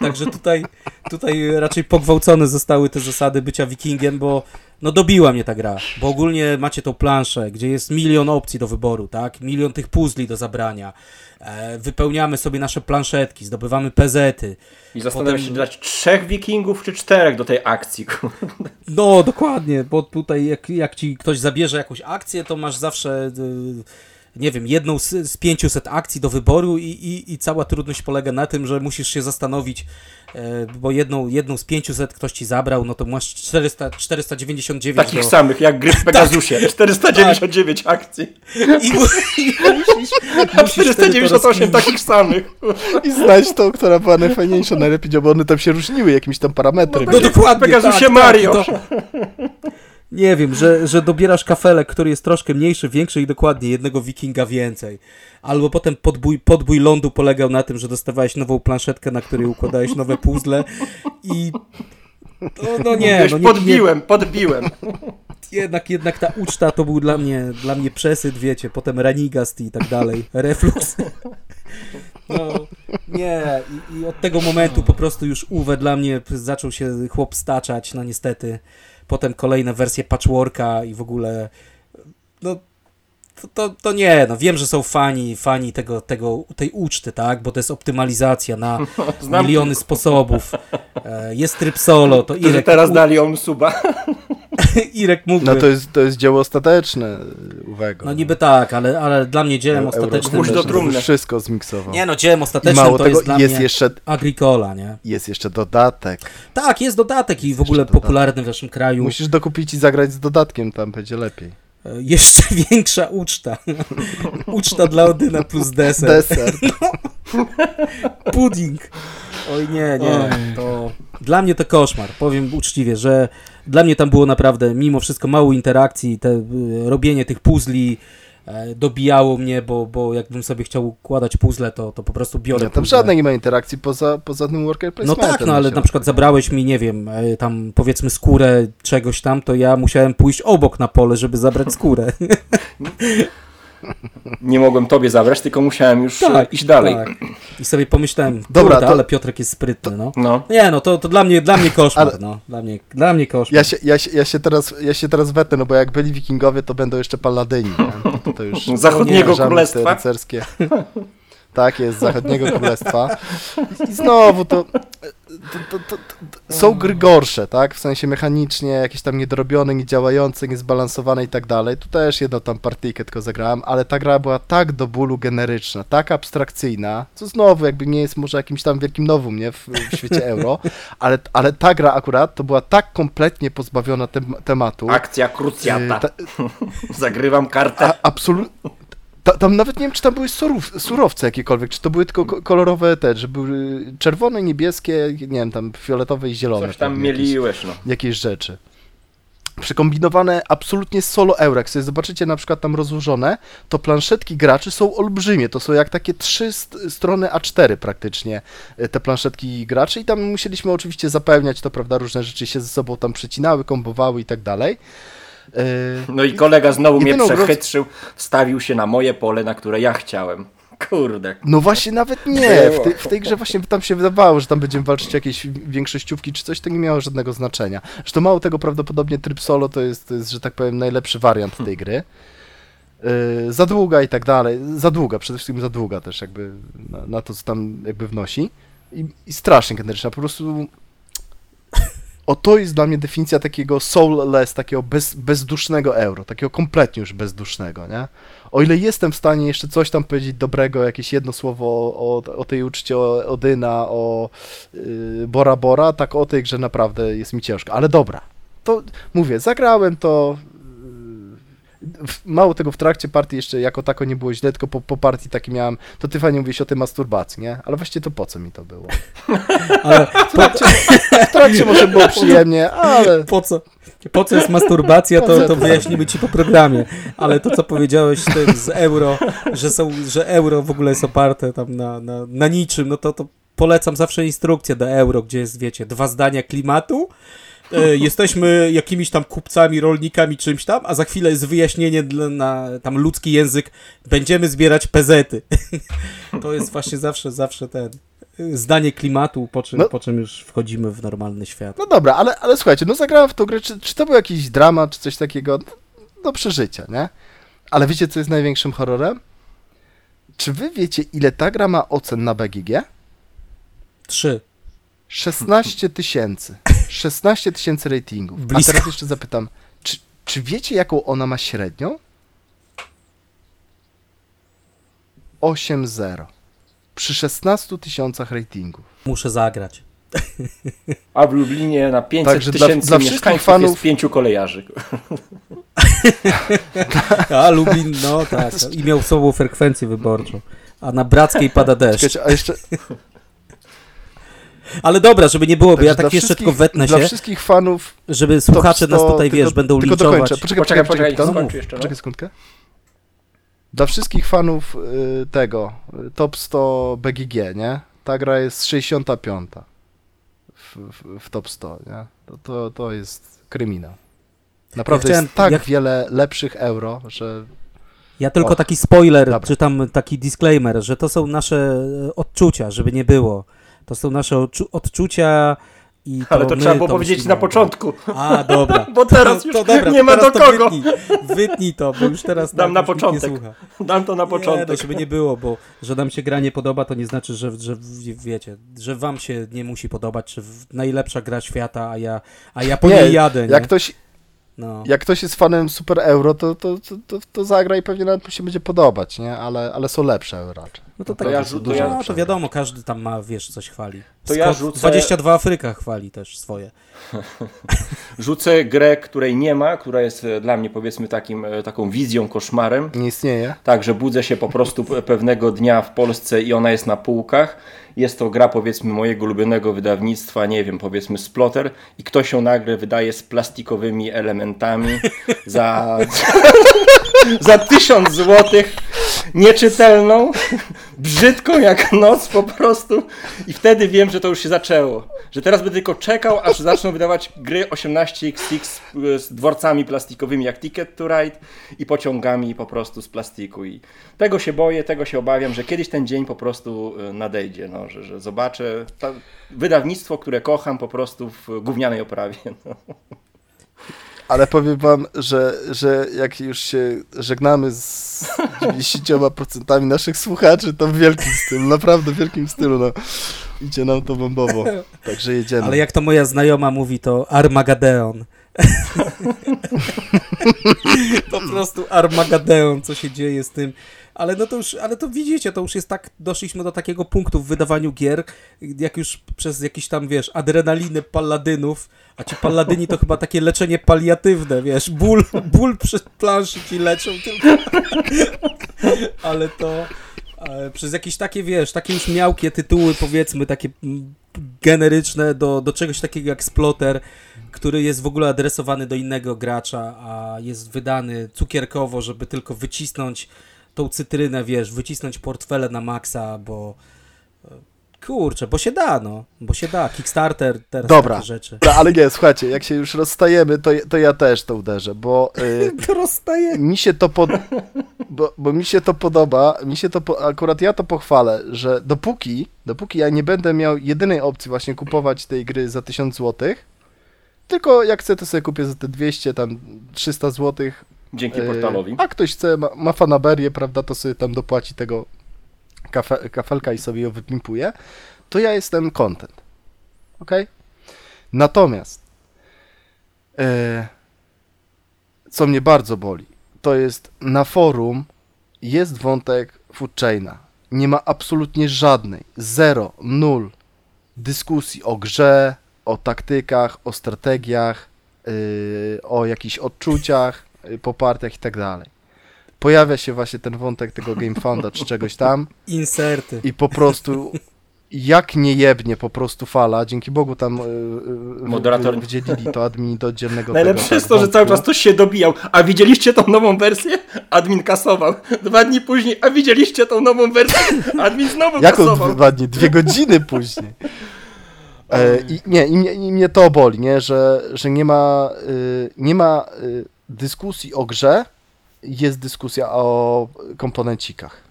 Także tutaj, tutaj raczej pogwałcone zostały te zasady bycia wikingiem, bo no dobiła mnie ta gra, bo ogólnie macie tą planszę, gdzie jest milion opcji do wyboru, tak? Milion tych puzli do zabrania. E, wypełniamy sobie nasze planszetki, zdobywamy pezety. I zastanawiam się, dać trzech wikingów czy czterech do tej akcji. No dokładnie, bo tutaj jak, jak ci ktoś zabierze jakąś akcję, to masz zawsze... Yy, nie wiem, jedną z pięciuset akcji do wyboru i, i, i cała trudność polega na tym, że musisz się zastanowić, bo jedną, jedną z pięciuset ktoś ci zabrał, no to masz czterysta, czterysta dziewięćdziesiąt dziewięć. Takich do... samych, jak gry w Pegasusie. Tak, czterysta dziewięćdziesiąt dziewięć tak. akcji. I, i musisz, a czterysta dziewięćdziesiąt osiem takich samych. I znać tą, która była najfajniejsza, najlepiej dziobony, tam się różniły jakimś tam parametrem. No, no dokładnie. W Pegasusie tak, Mario. Tak, to... Nie wiem, że, że dobierasz kafelek, który jest troszkę mniejszy, większy i dokładnie jednego wikinga więcej. Albo potem podbój, podbój lądu polegał na tym, że dostawałeś nową planszetkę, na której układałeś nowe puzzle i... No, no nie, no nie... Podbiłem, podbiłem. Jednak, jednak ta uczta to był dla mnie, dla mnie przesyt, wiecie, potem ranigast i tak dalej, reflux. No, nie, I, i od tego momentu po prostu już Uwe dla mnie zaczął się chłop staczać, no niestety. Potem kolejne wersje Patchworka i w ogóle, no to, to, to nie, no wiem, że są fani, fani tego, tego, tej uczty, tak, bo to jest optymalizacja na Znam miliony to. sposobów, jest tryb solo, to Irek... teraz u... dali on suba. Irek mógłby... No to jest, to jest dzieło ostateczne, uwaga. No niby tak, ale, ale dla mnie dziełem Euro, ostatecznym... Już do trumny. Wszystko zmiksował. Nie no, dziełem ostatecznym to tego, jest dla jest mnie jeszcze, Agricola, nie? Jest jeszcze dodatek. Tak, jest dodatek i jest w ogóle popularny w naszym kraju. Musisz dokupić i zagrać z dodatkiem, tam będzie lepiej. Jeszcze większa uczta. Uczta dla Odyna plus deser. Deser. No. Pudding. Oj nie, nie. Oj. To... Dla mnie to koszmar. Powiem uczciwie, że dla mnie tam było naprawdę mimo wszystko mało interakcji. Te, robienie tych puzli e, dobijało mnie, bo, bo jakbym sobie chciał układać puzzle, to, to po prostu biorę ja, Tam puzzle. Żadnej nie ma interakcji poza, poza tym worker placementem. No tak, no ale na przykład zabrałeś mi, nie wiem, tam powiedzmy skórę czegoś tam, to ja musiałem pójść obok na pole, żeby zabrać skórę. Nie mogłem tobie zabrać, tylko musiałem już tak, iść dalej. Tak. I sobie pomyślałem, dobra, to... ale Piotrek jest sprytny. No. No. Nie, no to, to dla mnie, dla mnie koszmar. Ale... No. Dla mnie, dla mnie koszmar. Ja się, ja, się, ja, się teraz, ja się teraz wetnę, no bo jak byli wikingowie, to będą jeszcze paladyni. To, to już zachodniego królestwa. Rycerskie. Tak jest, zachodniego królestwa. I znowu to... To, to, to, to są gry gorsze, tak? W sensie mechanicznie, jakieś tam niedorobione, niedziałające, niezbalansowane i tak dalej. Tu też jedną tam partyjkę tylko zagrałem, ale ta gra była tak do bólu generyczna, tak abstrakcyjna, co znowu jakby nie jest może jakimś tam wielkim nowym, nie? W, w świecie euro, ale, ale ta gra akurat to była tak kompletnie pozbawiona te, tematu. Akcja krucjata. Ta... Zagrywam kartę. Absolutnie. Tam nawet nie wiem, czy tam były surów, surowce jakiekolwiek, czy to były tylko kolorowe te, że były czerwone, niebieskie, nie wiem, tam fioletowe i zielone. Coś tam, tam mieliłeś, jakieś, no. Jakieś rzeczy. Przekombinowane absolutnie solo euro. Jak sobie zobaczycie na przykład tam rozłożone, to planszetki graczy są olbrzymie. To są jak takie trzy strony A cztery praktycznie te planszetki graczy i tam musieliśmy oczywiście zapełniać to, prawda, różne rzeczy się ze sobą tam przecinały, kombowały i tak dalej. No i kolega znowu I mnie przechytrzył, wstawił się na moje pole, na które ja chciałem. Kurde. No właśnie nawet nie. W, ty, w tej grze właśnie tam się wydawało, że tam będziemy walczyć jakieś większościówki czy coś, to nie miało żadnego znaczenia. Zresztą mało tego, prawdopodobnie tryb solo to jest, to jest że tak powiem, najlepszy wariant tej gry. Yy, za długa i tak dalej. Za długa, przede wszystkim za długa też jakby na, na to, co tam jakby wnosi. I, i strasznie generyczna, po prostu... O, to jest dla mnie definicja takiego soulless, takiego bez, bezdusznego euro, takiego kompletnie już bezdusznego, nie? O ile jestem w stanie jeszcze coś tam powiedzieć dobrego, jakieś jedno słowo o, o tej uczcie o, Odyna, o yy, Bora Bora, tak o tej grze naprawdę jest mi ciężko, ale dobra, to mówię, zagrałem to, yy, mało tego w trakcie partii jeszcze jako tako nie było źle, tylko po, po partii taki miałem, to ty fajnie mówiłeś o tej masturbacji, nie? Ale właściwie to po co mi to było? Ale w trakcie, w trakcie może było przyjemnie, ale... Po co? proces masturbacja, to, to wyjaśnimy ci po programie, ale to, co powiedziałeś ten z euro, że, są, że euro w ogóle jest oparte tam na, na, na niczym, no to, to polecam zawsze instrukcję do euro, gdzie jest, wiecie, dwa zdania klimatu, e, jesteśmy jakimiś tam kupcami, rolnikami, czymś tam, a za chwilę jest wyjaśnienie dla, na tam ludzki język, będziemy zbierać pezety. To jest właśnie zawsze, zawsze ten... zdanie klimatu, po czym, no, po czym już wchodzimy w normalny świat. No dobra, ale, ale słuchajcie, no zagrałem w tą grę, czy, czy to był jakiś dramat, czy coś takiego, no, do przeżycia, nie? Ale wiecie, co jest największym horrorem? Czy wy wiecie, ile ta gra ma ocen na B G G? Trzy. szesnaście tysięcy. szesnaście tysięcy ratingów. Blisko. A teraz jeszcze zapytam, czy, czy wiecie, jaką ona ma średnią? osiem zero. Przy szesnastu tysiącach ratingów. Muszę zagrać. A w Lublinie na pięćset tysięcy mieszkańców fanów... jest pięciu kolejarzy. A Lublin, no tak. I miał sobą frekwencję wyborczą. A na Brackiej pada deszcz. Czekajcie, a jeszcze... Ale dobra, żeby nie było, bo ja tak jeszcze tylko wetnę dla się. Dla wszystkich fanów... Żeby słuchacze to, nas tutaj, tylko, wiesz, będą tylko linczować. Tylko dokończę. Poczekaj, poczekaj, poczekaj, poczekaj sekundkę. Dla wszystkich fanów y, tego, top sto B G G, nie? Ta gra jest sześćdziesiąta piąta w, w, w top sto, nie? To, to, to jest kryminał. Naprawdę ja chciałem, jest tak ja... wiele lepszych euro, że... Ja tylko o, taki spoiler, dobra. Czy tam taki disclaimer, że to są nasze odczucia, żeby nie było. To są nasze odczu- odczucia... To ale to trzeba było powiedzieć na początku. A, dobra. Bo teraz już to, to dobra, nie ma do kogo. Wytnij, wytnij to, bo już teraz dam tak, na początek. Dam to na początek. Nie, żeby nie było, bo że nam się gra nie podoba, to nie znaczy, że, że wiecie, że wam się nie musi podobać, że najlepsza gra świata, a ja, a ja po nie, niej jadę. Nie? Jak ktoś, no. jak ktoś jest fanem super euro, to, to, to, to, to zagra i pewnie nawet mu się będzie podobać, nie? Ale, ale są lepsze raczej. No to, to tak, ja rzu- to, ja, to wiadomo, każdy tam ma, wiesz, coś chwali. To Skot, ja rzucę... dwadzieścia dwa Afryka chwali też swoje. Rzucę grę, której nie ma, która jest dla mnie, powiedzmy, takim, taką wizją, koszmarem. Nie istnieje. Tak, że budzę się po prostu pewnego dnia w Polsce i ona jest na półkach. Jest to gra, powiedzmy, mojego ulubionego wydawnictwa, nie wiem, powiedzmy Splotter i ktoś ją nagle wydaje z plastikowymi elementami za... za tysiąc złotych, nieczytelną, brzydką jak noc po prostu i wtedy wiem, że to już się zaczęło, że teraz będę tylko czekał, aż zaczną wydawać gry osiemnaście xx z dworcami plastikowymi jak Ticket to Ride i pociągami po prostu z plastiku i tego się boję, tego się obawiam, że kiedyś ten dzień po prostu nadejdzie, no, że, że zobaczę ta, wydawnictwo, które kocham po prostu w gównianej oprawie. No. Ale powiem wam, że, że jak już się żegnamy z dziewięćdziesięcioma procentami naszych słuchaczy, to w wielkim stylu, naprawdę w wielkim stylu, no. Idzie nam to bombowo, także jedziemy. Ale jak to moja znajoma mówi, to Armageddon. Po prostu Armageddon, co się dzieje z tym. Ale no to już, ale to widzicie, to już jest tak, doszliśmy do takiego punktu w wydawaniu gier, jak już przez jakieś tam, wiesz, adrenaliny paladynów, a ci paladyni to chyba takie leczenie paliatywne, wiesz, ból, ból przy planszy ci leczą tylko. Ale to ale przez jakieś takie, wiesz, takie już miałkie tytuły, powiedzmy, takie generyczne do, do czegoś takiego jak Splotter, który jest w ogóle adresowany do innego gracza, a jest wydany cukierkowo, żeby tylko wycisnąć tą cytrynę, wiesz, wycisnąć portfele na maksa, bo kurczę, bo się da, no, bo się da, Kickstarter, teraz dobra, takie rzeczy. Dobra, ale nie, słuchajcie, jak się już rozstajemy, to, to ja też to uderzę, bo yy, to rozstajemy. Mi się to pod... bo, bo mi się to podoba, mi się to po... akurat ja to pochwalę, że dopóki, dopóki ja nie będę miał jedynej opcji właśnie kupować tej gry za tysiąc złotych, tylko jak chcę, to sobie kupię za te dwieście, tam trzysta złotych, dzięki portalowi. A ktoś chce, ma, ma fanaberię, prawda, to sobie tam dopłaci tego kafe, kafelka i sobie ją wypimpuje, to ja jestem content. Okej? Okay? Natomiast yy, co mnie bardzo boli, to jest na forum jest wątek foodchaina. Nie ma absolutnie żadnej, zero, nul dyskusji o grze, o taktykach, o strategiach, yy, o jakichś odczuciach, po partiach i tak dalej. Pojawia się właśnie ten wątek tego GameFounda czy czegoś tam. Inserty. I po prostu jak nie jebnie po prostu fala, dzięki Bogu tam moderator wdzielili to admin do oddzielnego. Najlepsze jest to, że cały czas ktoś się dobijał, a widzieliście tą nową wersję? Admin kasował. Dwa dni później, a widzieliście tą nową wersję? Admin znowu kasował. Jaką dwa dni? Dwie godziny później. E, i, nie, i mnie, i mnie to boli, nie? Że, że nie ma, y, nie ma y, dyskusji o grze, jest dyskusja o komponencikach.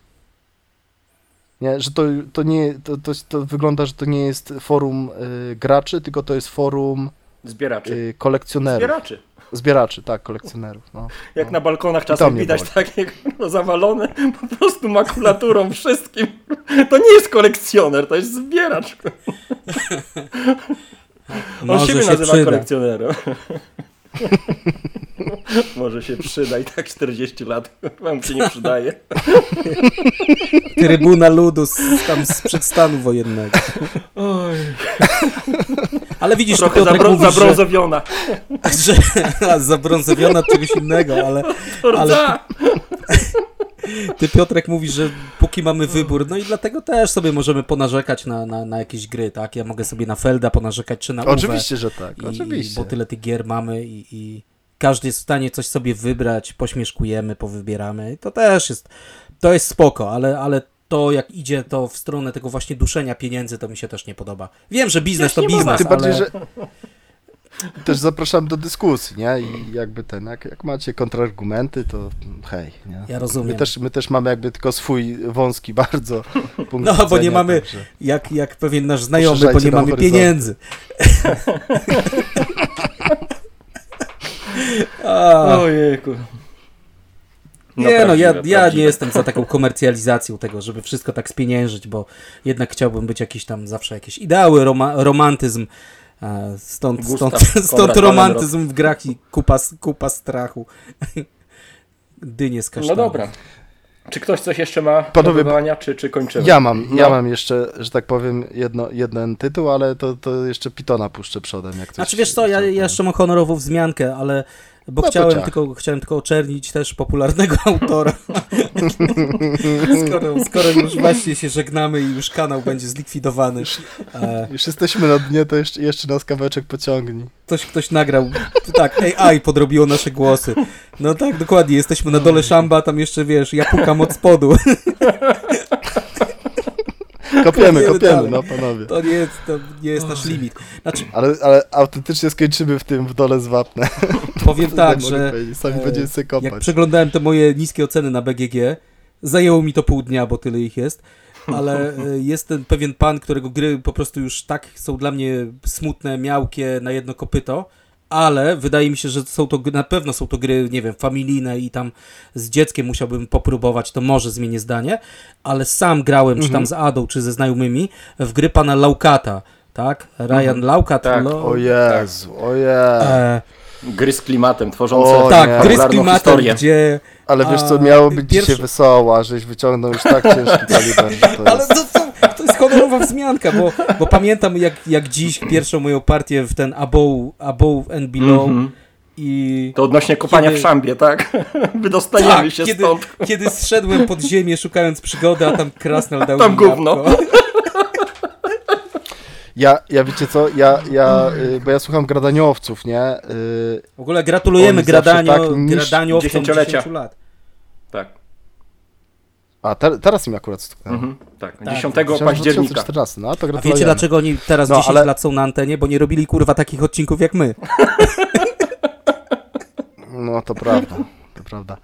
Nie, że to, to nie, to, to, to wygląda, że to nie jest forum y, graczy, tylko to jest forum zbieraczy. Y, kolekcjonerów. Zbieraczy. Zbieraczy, tak, kolekcjonerów. No, jak no. Na balkonach czasem widać boli. Takie no, zawalone po prostu makulaturą wszystkim. To nie jest kolekcjoner, to jest zbieracz. On Może siebie się nazywa przyda. kolekcjonerem. Może się przyda i tak czterdzieści lat wam się nie przydaje. Trybuna ludu z, tam sprzed stanu wojennego. Oj. Ale widzisz, trochę zabro- zabrązowiona. Że, że, zabrązowiona czegoś innego, ale... ale... Ty, Piotrek, mówisz, że póki mamy wybór, no i dlatego też sobie możemy ponarzekać na, na, na jakieś gry, tak? Ja mogę sobie na Felda ponarzekać, czy na Uwe. Oczywiście, że tak, i, oczywiście. Bo tyle tych gier mamy i, i każdy jest w stanie coś sobie wybrać, pośmieszkujemy, powybieramy i to też jest, to jest spoko, ale, ale to jak idzie to w stronę tego właśnie duszenia pieniędzy, to mi się też nie podoba. Wiem, że biznes to biznes, tym bardziej, ale... że... Też zapraszam do dyskusji, nie? I jakby ten, jak, jak macie kontrargumenty, to hej, nie? Ja rozumiem. My też, my też mamy jakby tylko swój wąski bardzo punkt No, widzenia, bo nie mamy, także... jak, jak pewien nasz znajomy, bo nie mamy horyzont. Pieniędzy. Ojejku. No nie, no ja, ja nie jestem za taką komercjalizacją tego, żeby wszystko tak spieniężyć, bo jednak chciałbym być jakiś tam zawsze jakieś ideały, roma, romantyzm. Stąd, Gustaw, stąd, stąd romantyzm w grach i kupa, kupa strachu. Dynie z kasztanu. No dobra. Czy ktoś coś jeszcze ma do wywołania, czy, czy kończymy? Ja mam, no. ja mam jeszcze, że tak powiem, jedno, jeden tytuł, ale to, to jeszcze Pitona puszczę przodem. Jak coś, znaczy wiesz co, ja, ja jeszcze mam honorową wzmiankę, ale bo no chciałem, tylko, chciałem tylko oczernić też popularnego autora. skoro, skoro już właśnie się żegnamy i już kanał będzie zlikwidowany. Już, e... już jesteśmy na dnie, to jeszcze, jeszcze nas kawałeczek pociągnij. Ktoś, ktoś nagrał, tak, A I podrobiło nasze głosy. No tak, dokładnie, jesteśmy na dole szamba, tam jeszcze, wiesz, ja pukam od spodu. Kopiemy, kopiemy, no panowie. To nie jest, to nie jest nasz limit. Znaczy, ale, ale autentycznie skończymy w tym w dole z wapnem. Powiem tak, że sami będziemy sobie kopać. Jak przeglądałem te moje niskie oceny na B G G, zajęło mi to pół dnia, bo tyle ich jest, ale jest ten pewien pan, którego gry po prostu już tak są dla mnie smutne, miałkie, na jedno kopyto, ale wydaje mi się, że są to na pewno są to gry, nie wiem, familijne i tam z dzieckiem musiałbym popróbować, to może zmienię zdanie, ale sam grałem, mhm. czy tam z Adą, czy ze znajomymi, w gry pana Laukata, tak? Ryan mhm. Laukat. Tak. Lo... O Jezu, tak. o Jezu. E... Gry z klimatem, tworzące o, tak, nie. gry z klimatem, historię. Gdzie... Ale wiesz co, miało być Pierwszy... dzisiaj wesoła, żeś wyciągnął już tak ciężki kaliber. To jest... Ale to, to, to jest honorowa wzmianka, bo, bo pamiętam jak, jak dziś pierwszą moją partię w ten Above, above and Below. Mm-hmm. I to odnośnie kopania kiedy... w szambie, tak? Wydostajemy tak, się kiedy, stąd. Kiedy zszedłem pod ziemię szukając przygody, a tam krasnal dał tam mi gówno. Jabłko. Ja, ja wiecie co, ja, ja, yy, bo ja słucham gradaniowców, nie? Yy, w ogóle gratulujemy gradanio, tak, gradaniowcom dziesięciolecia. Tak. A te, teraz im akurat stuknęło. Mhm, tak, tak, dziesiątego października. dwa tysiące czternastego, no, to gratulujemy. A wiecie dlaczego oni teraz no, dziesięć ale... lat są na antenie? Bo nie robili kurwa takich odcinków jak my. No to prawda, to prawda.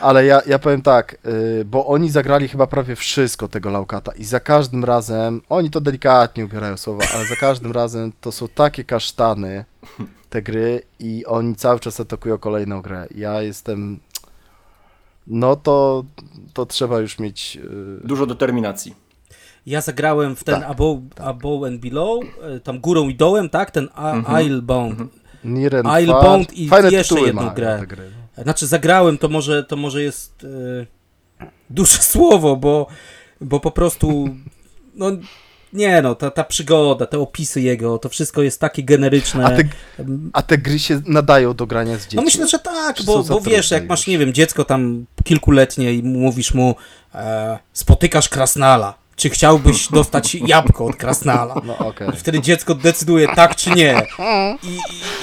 Ale ja, ja powiem tak, yy, bo oni zagrali chyba prawie wszystko tego Laukata i za każdym razem, oni to delikatnie ubierają słowa, ale za każdym razem to są takie kasztany te gry i oni cały czas atakują kolejną grę. Ja jestem, no to, to trzeba już mieć... Yy... Dużo determinacji. Ja zagrałem w ten tak, above, tak. above and Below, tam górą i dołem, tak? Ten mhm. Islebound. Mhm. Islebound i Fajne jeszcze jedną grę. Znaczy zagrałem, to może, to może jest yy, duże słowo, bo, bo po prostu, no nie no, ta, ta przygoda, te opisy jego, to wszystko jest takie generyczne. A te, a te gry się nadają do grania z dziećmi? No myślę, że tak, bo, bo wiesz, jak masz, nie wiem, dziecko tam kilkuletnie i mówisz mu, e, spotykasz krasnala. czy chciałbyś dostać jabłko od krasnala. No, okay. Wtedy dziecko decyduje tak czy nie. I,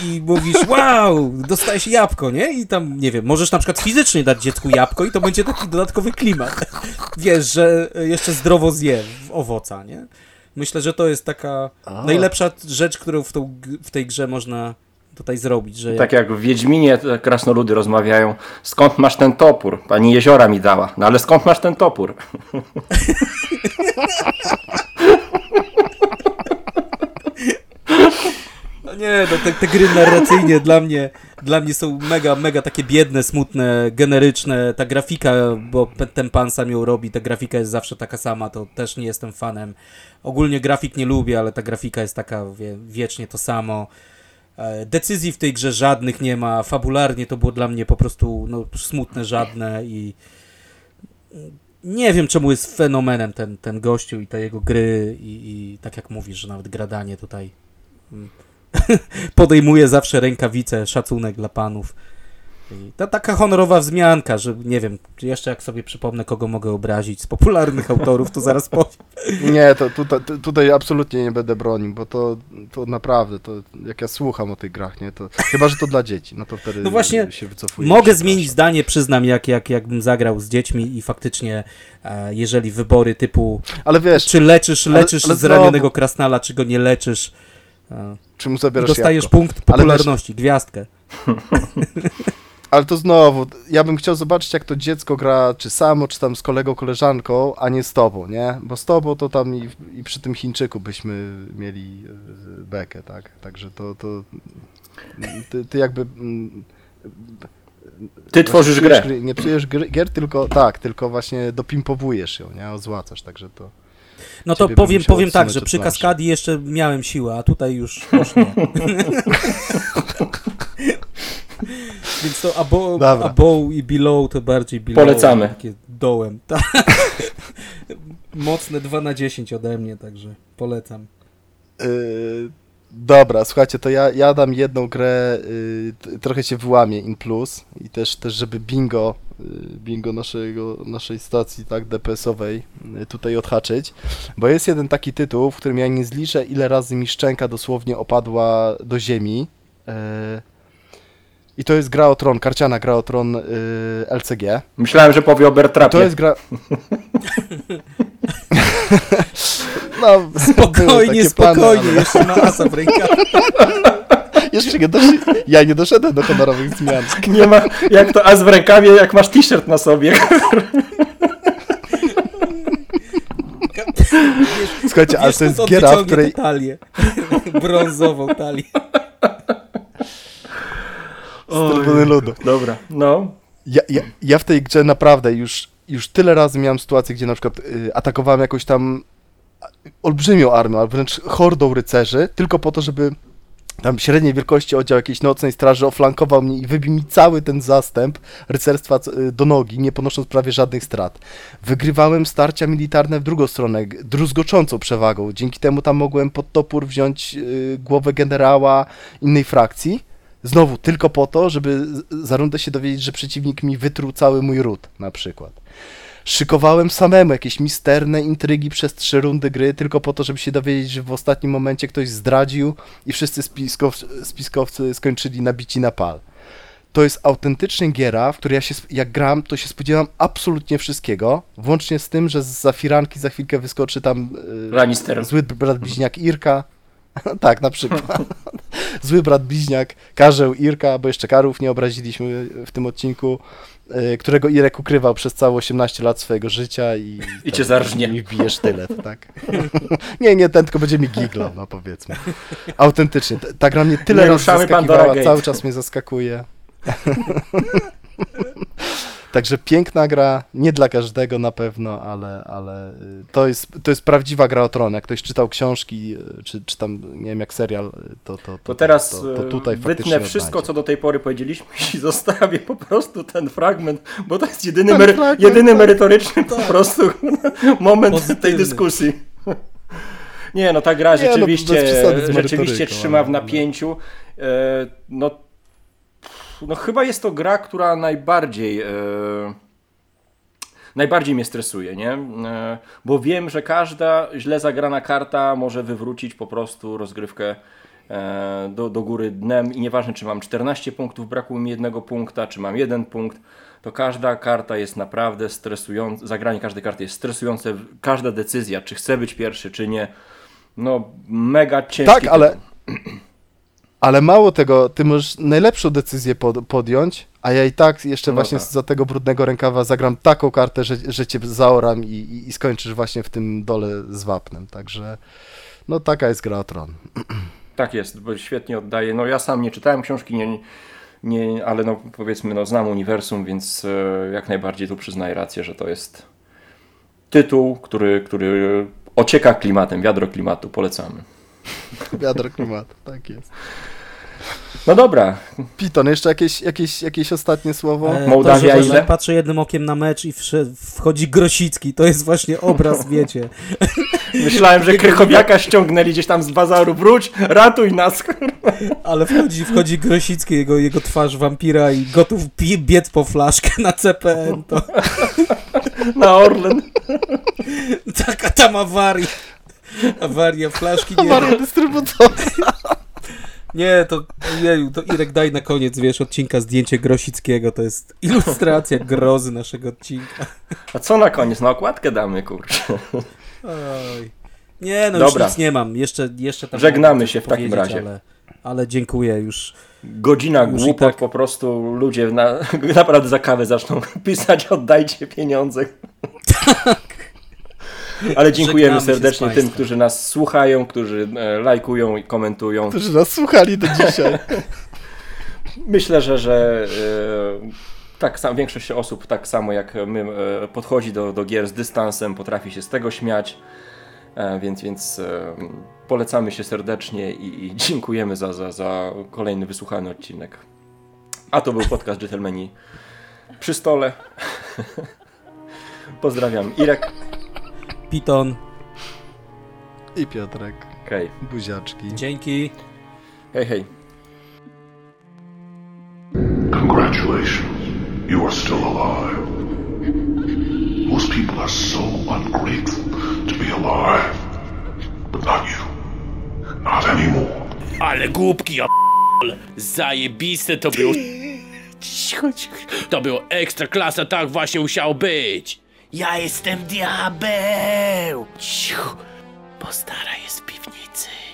i, i mówisz, wow, dostajesz jabłko, nie? I tam, nie wiem, możesz na przykład fizycznie dać dziecku jabłko i to będzie taki dodatkowy klimat. Wiesz, że jeszcze zdrowo zje owoca, nie? Myślę, że to jest taka A. najlepsza rzecz, którą w, tą, w tej grze można tutaj zrobić. Że tak jak w Wiedźminie krasnoludy rozmawiają, skąd masz ten topór? Pani Jeziora mi dała. No ale skąd masz ten topór? No nie, no te, te gry narracyjnie dla mnie, dla mnie są mega, mega takie biedne, smutne, generyczne. Ta grafika, bo ten pan sam ją robi, ta grafika jest zawsze taka sama, to też nie jestem fanem. Ogólnie grafik nie lubię, ale ta grafika jest taka wie, wiecznie to samo. Decyzji w tej grze żadnych nie ma, fabularnie to było dla mnie po prostu no, smutne, żadne i nie wiem czemu jest fenomenem ten, ten gościu i te jego gry i, i tak jak mówisz, że nawet gradanie tutaj podejmuje zawsze rękawice, szacunek dla panów. I ta taka honorowa wzmianka, że nie wiem, jeszcze jak sobie przypomnę, kogo mogę obrazić z popularnych autorów, to zaraz powiem. Nie, to tutaj, tutaj absolutnie nie będę bronił, bo to, to naprawdę, to jak ja słucham o tych grach, nie, to chyba, że to dla dzieci, no to wtedy no właśnie, się wycofuję. Mogę zmienić zdanie, przyznam, jak, jak, jakbym zagrał z dziećmi i faktycznie, e, jeżeli wybory typu, ale wiesz, czy leczysz, leczysz ale, ale zranionego no, krasnala, czy go nie leczysz, e, czy mu zabierasz dostajesz jabłko? Punkt popularności, wiesz, gwiazdkę. Ale to znowu, ja bym chciał zobaczyć, jak to dziecko gra, czy samo, czy tam z kolegą, koleżanką, a nie z tobą, nie? Bo z tobą to tam i, i przy tym Chińczyku byśmy mieli bekę, tak? Także to, to ty, ty jakby... Ty tworzysz nie grę. Psujesz, nie psujesz gier, tylko tak, tylko właśnie dopimpowujesz ją, nie? Ozłacasz, także to... No to powiem, powiem tak, że przy Kaskadii jeszcze miałem siłę, a tutaj już poszło. Więc to above, above i below to bardziej below. Polecamy. Takie dołem. Mocne dwa na dziesięć ode mnie, także polecam. Yy, dobra, słuchajcie, to ja, ja dam jedną grę, yy, trochę się wyłamię in plus i też, też żeby bingo, yy, bingo naszego, naszej stacji tak D P S-owej yy, tutaj odhaczyć, bo jest jeden taki tytuł, w którym ja nie zliczę ile razy mi szczęka dosłownie opadła do ziemi. Yy, I to jest Gra o Tron, karciana Gra o Tron yy, L C G. Myślałem, że powie o Bertrapie. To jest gra... no, spokojnie, spokojnie, plany, jeszcze ma asa w rękach. Jeszcze nie dosz... Ja nie doszedłem do honorowych zmian. Nie ma, jak to as w rękawie, jak masz t-shirt na sobie. Słuchajcie, ale to jest giera, w której... talię. Brązową talię. Strony ludu. Dobra, no. Ja, ja, ja w tej grze naprawdę już, już tyle razy miałem sytuację, gdzie na przykład y, atakowałem jakąś tam olbrzymią armią, albo wręcz hordą rycerzy, tylko po to, żeby tam średniej wielkości oddział jakiejś nocnej straży oflankował mnie i wybił mi cały ten zastęp rycerstwa do nogi, nie ponosząc prawie żadnych strat. Wygrywałem starcia militarne w drugą stronę, druzgoczącą przewagą. Dzięki temu tam mogłem pod topór wziąć y, głowę generała innej frakcji. Znowu, tylko po to, żeby za rundę się dowiedzieć, że przeciwnik mi wytruł cały mój ród, na przykład. Szykowałem samemu jakieś misterne intrygi przez trzy rundy gry, tylko po to, żeby się dowiedzieć, że w ostatnim momencie ktoś zdradził i wszyscy spiskow- spiskowcy skończyli nabici na pal. To jest autentycznie giera, w której ja się, jak gram, to się spodziewam absolutnie wszystkiego, włącznie z tym, że za firanki za chwilkę wyskoczy tam yy, zły brat bliźniak Irka. Tak, na przykład. Zły brat bliźniak, Karzeł, Irka, bo jeszcze Karów nie obraziliśmy w tym odcinku, którego Irek ukrywał przez całe osiemnaście lat swojego życia i... I cię zarżnie. I bijesz tyle, tak? nie, nie, ten tylko będzie mi giglał, no powiedzmy. Autentycznie, ta gra mnie tyle razy zaskakiwała, cały czas mnie zaskakuje. Także piękna gra, nie dla każdego na pewno, ale, ale to jest, to jest prawdziwa Gra o Tron. Jak ktoś czytał książki, czy, czy tam, nie wiem, jak serial, to, to, to, to teraz to, to tutaj wytnę wszystko, będzie. Co do tej pory powiedzieliśmy i zostawię po prostu ten fragment, bo to jest jedyny, mery, fragment, jedyny merytoryczny tak. Po prostu moment pozytywny. Tej dyskusji. Nie, no ta gra nie, rzeczywiście, no, rzeczywiście trzyma w napięciu. No, No chyba jest to gra, która najbardziej e, najbardziej mnie stresuje, nie? Bo wiem, że każda źle zagrana karta może wywrócić po prostu rozgrywkę do, do góry dnem i nieważne, czy mam czternaście punktów, brakuje mi jednego punkta, czy mam jeden punkt, to każda karta jest naprawdę stresująca, zagranie każdej karty jest stresujące, każda decyzja, czy chcę być pierwszy, czy nie, no mega ciężki. Tak, ale... Ale mało tego, ty możesz najlepszą decyzję pod, podjąć, a ja i tak jeszcze no właśnie tak. za tego brudnego rękawa zagram taką kartę, że, że cię zaoram i, i, i skończysz właśnie w tym dole z wapnem. Także no taka jest Gra o Tron. Tak jest, bo świetnie oddaje. No ja sam nie czytałem książki, nie, nie, ale no powiedzmy no znam uniwersum, więc jak najbardziej tu przyznaję rację, że to jest tytuł, który, który ocieka klimatem, wiadro klimatu, polecamy. Wiadro klimatu, tak jest. No dobra. Piton, jeszcze jakieś, jakieś, jakieś ostatnie słowo? E, Mołdawia to, że, ile? Patrzę jednym okiem na mecz i wchodzi Grosicki. To jest właśnie obraz, wiecie. Myślałem, że Krychowiaka ściągnęli gdzieś tam z bazaru. Wróć, ratuj nas. Ale wchodzi, wchodzi Grosicki, jego, jego twarz wampira i gotów biec po flaszkę na C P N. To... Na Orlen. Taka tam awaria. Awaria flaszki. Nie, awaria dystrybutora. Nie, to jeju, to Irek daj na koniec, wiesz, odcinka zdjęcie Grosickiego, to jest ilustracja grozy naszego odcinka. A co na koniec? Na okładkę damy, kurczę. Oj. Nie, no dobra. Już nic nie mam. Jeszcze, jeszcze tam żegnamy się w takim razie. Ale, ale dziękuję już. Godzina już głupot, tak. Po prostu ludzie na, naprawdę za kawę zaczną pisać, oddajcie pieniądze. Tak. Ale dziękujemy Żegnamy serdecznie tym, którzy nas słuchają, którzy lajkują i komentują. Którzy nas słuchali do dzisiaj. Myślę, że, że e, tak sam, większość osób tak samo jak my e, podchodzi do, do gier z dystansem, potrafi się z tego śmiać, e, więc, więc e, polecamy się serdecznie i, i dziękujemy za, za, za kolejny wysłuchany odcinek. A to był podcast Dżentelmeni przy stole. Pozdrawiam Irek. Piton i Piotrek. Hej. Buziaczki. Dzięki. Hej, hej. Congratulations. You are still alive. Most people are so ungrateful to be alive. But not you. Not anymore. Ale głupki, o p***le. Zajebiste to było. To było ekstra klasa, tak właśnie musiało być. Ja jestem diabeł! Ciu! Bo stara jest w piwnicy.